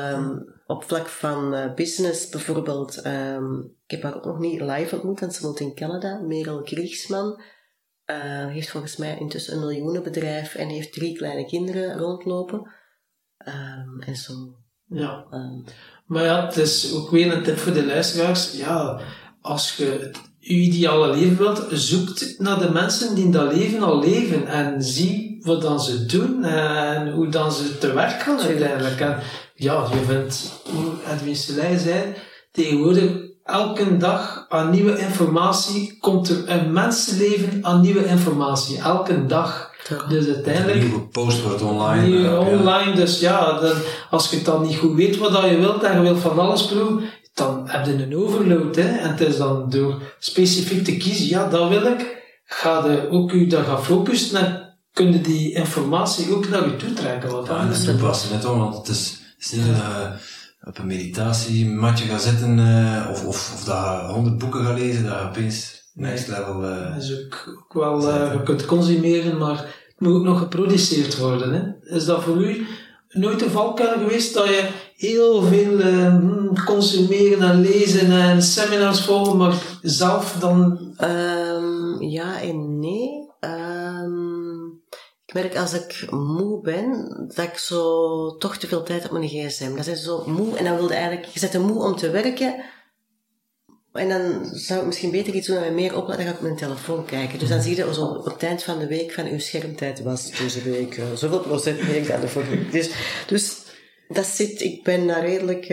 op vlak van business bijvoorbeeld... ik heb haar ook nog niet live ontmoet, want ze woont in Canada. Merel Griegsman heeft volgens mij intussen een miljoenenbedrijf... en heeft 3 kleine kinderen rondlopen. En zo. Ja. Maar ja, het is ook weer een tip voor de luisteraars. Ja, als je het ideale leven wilt... zoek naar de mensen die dat leven al leven. En zie... wat dan ze doen en hoe dan ze te werk gaan uiteindelijk. En je vindt, hoe Edwin Seleij zei, tegenwoordig elke dag aan nieuwe informatie komt er een mensenleven aan nieuwe informatie. Elke dag. Dus uiteindelijk... Een nieuwe post wordt online. Dus dan, als je het dan niet goed weet wat je wilt en je wilt van alles proeven, dan heb je een overload. Hè? En het is dan door specifiek te kiezen, dat wil ik. Ga je ook je daar gaan focussen en kunnen die informatie ook naar je toe trekken. Dat is toepassen, want het is niet op een meditatiematje gaan zitten of dat 100 boeken gaan lezen, dat opeens next level... dat is ook wel, je kunt consumeren, maar het moet ook nog geproduceerd worden. Hè? Is dat voor u nooit een valkuil geweest dat je heel veel consumeren en lezen en seminars volgen, maar zelf dan... ja en nee. Ik merk als ik moe ben, dat ik zo toch te veel tijd op mijn gsm. Dan zijn ze zo moe en dan wilde eigenlijk... Je zet er moe om te werken... En dan zou ik misschien beter iets doen en meer opladen, dan ga ik op mijn telefoon kijken. Dus dan zie je zo op het eind van de week van uw schermtijd was deze week zoveel procent meer dan de vorige week. Dus dat zit, ik ben daar redelijk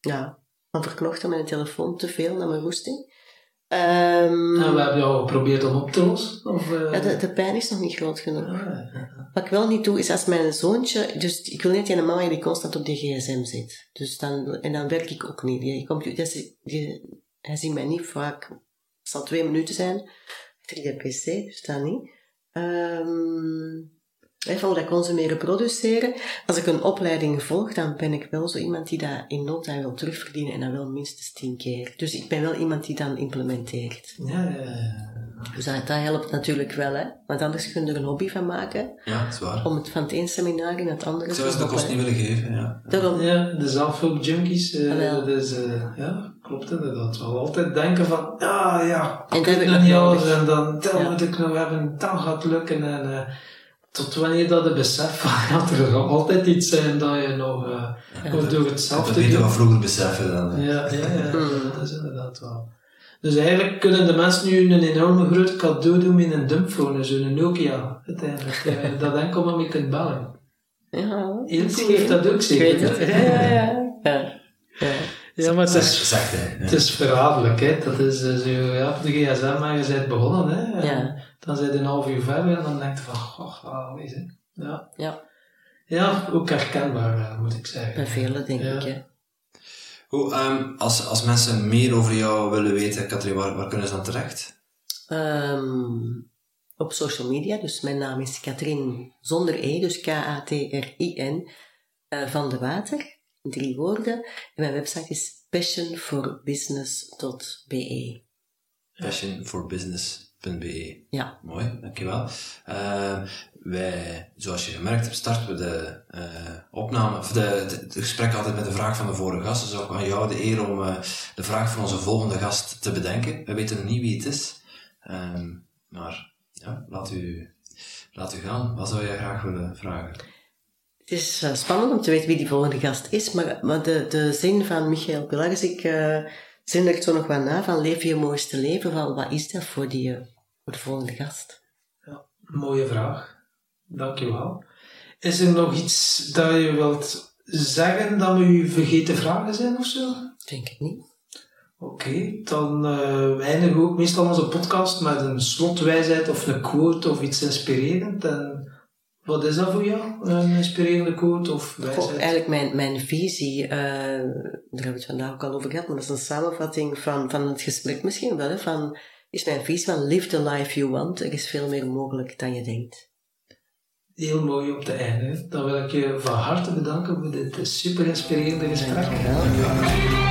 aan verknocht aan mijn telefoon, te veel naar mijn goesting. En we hebben jou geprobeerd om op te lossen? De pijn is nog niet groot genoeg. Wat ik wel niet doe, is als mijn zoontje... Dus ik wil niet dat een mama die constant op de gsm zit. Dus dan werk ik ook niet. Hij ziet mij niet vaak. Het zal 2 minuten zijn. Achter de pc, dus dat niet. Even dat consumeren, produceren. Als ik een opleiding volg, dan ben ik wel zo iemand die dat in no time wil terugverdienen en dat wel minstens 10 keer. Dus ik ben wel iemand die dan implementeert. Dus dat helpt natuurlijk wel, hè. Want anders kun je er een hobby van maken. Ja, dat is waar. Om het van het ene seminar in het andere te doen. Zou de kost niet willen geven, ja. Daarom. Ja, de zelfhulpjunkies. Klopt inderdaad. We altijd denken van, en dat ik nog niet alles. En dan, moet ik nog hebben, dan gaat het lukken en... tot wanneer dat je beseft van, ja, er gaat altijd iets zijn dat je nog door hetzelfde doet. Dat weten we vroeger beseffen dan. Ja, dat is inderdaad wel. Dus eigenlijk kunnen de mensen nu een enorme groot cadeau doen met een dumpphone, zo'n Nokia, uiteindelijk. Dat enkel maar mee kunt bellen. Ja. Eelco heeft dat ook zeker. Ja. Ja, maar het is verraderlijk, hè. Dat is zo, op de gsm maar je bent begonnen, hè. Ja. Dan zijn je een half uur verder en dan denk je van, wat is het? Ja, ook herkenbaar, moet ik zeggen. Bij vele, denk ik, hè. Als mensen meer over jou willen weten, Katrien, waar kunnen ze dan terecht? Op social media, dus mijn naam is Katrien zonder E, dus Katrien Van de Water. 3 woorden. En mijn website is passionforbusiness.be. Passionforbusiness.be. Ja. Mooi, dankjewel. Wij, zoals je gemerkt hebt, starten we de opname, of het gesprek altijd met de vraag van de vorige gast. Dus ook aan jou de eer om de vraag van onze volgende gast te bedenken. We weten niet wie het is, maar ja, laat u gaan. Wat zou jij graag willen vragen? Het is spannend om te weten wie die volgende gast is, maar de zin van Michael Pilar is, ik zin er zo nog wat na, van leef je mooiste leven, van wat is dat voor de volgende gast? Ja, mooie vraag. Dankjewel. Is er nog iets dat je wilt zeggen dat we u vergeten vragen zijn of zo? Denk ik niet. Oké, dan eindigen we ook meestal onze podcast met een slotwijsheid of een quote of iets inspirerend en... Wat is dat voor jou, een inspirerende quote of wijsheid? Eigenlijk mijn visie, daar hebben we het vandaag ook al over gehad, maar dat is een samenvatting van het gesprek misschien wel, hè, van, is mijn visie van live the life you want, er is veel meer mogelijk dan je denkt. Heel mooi op de einde. Dan wil ik je van harte bedanken voor dit super inspirerende gesprek. Dankjewel.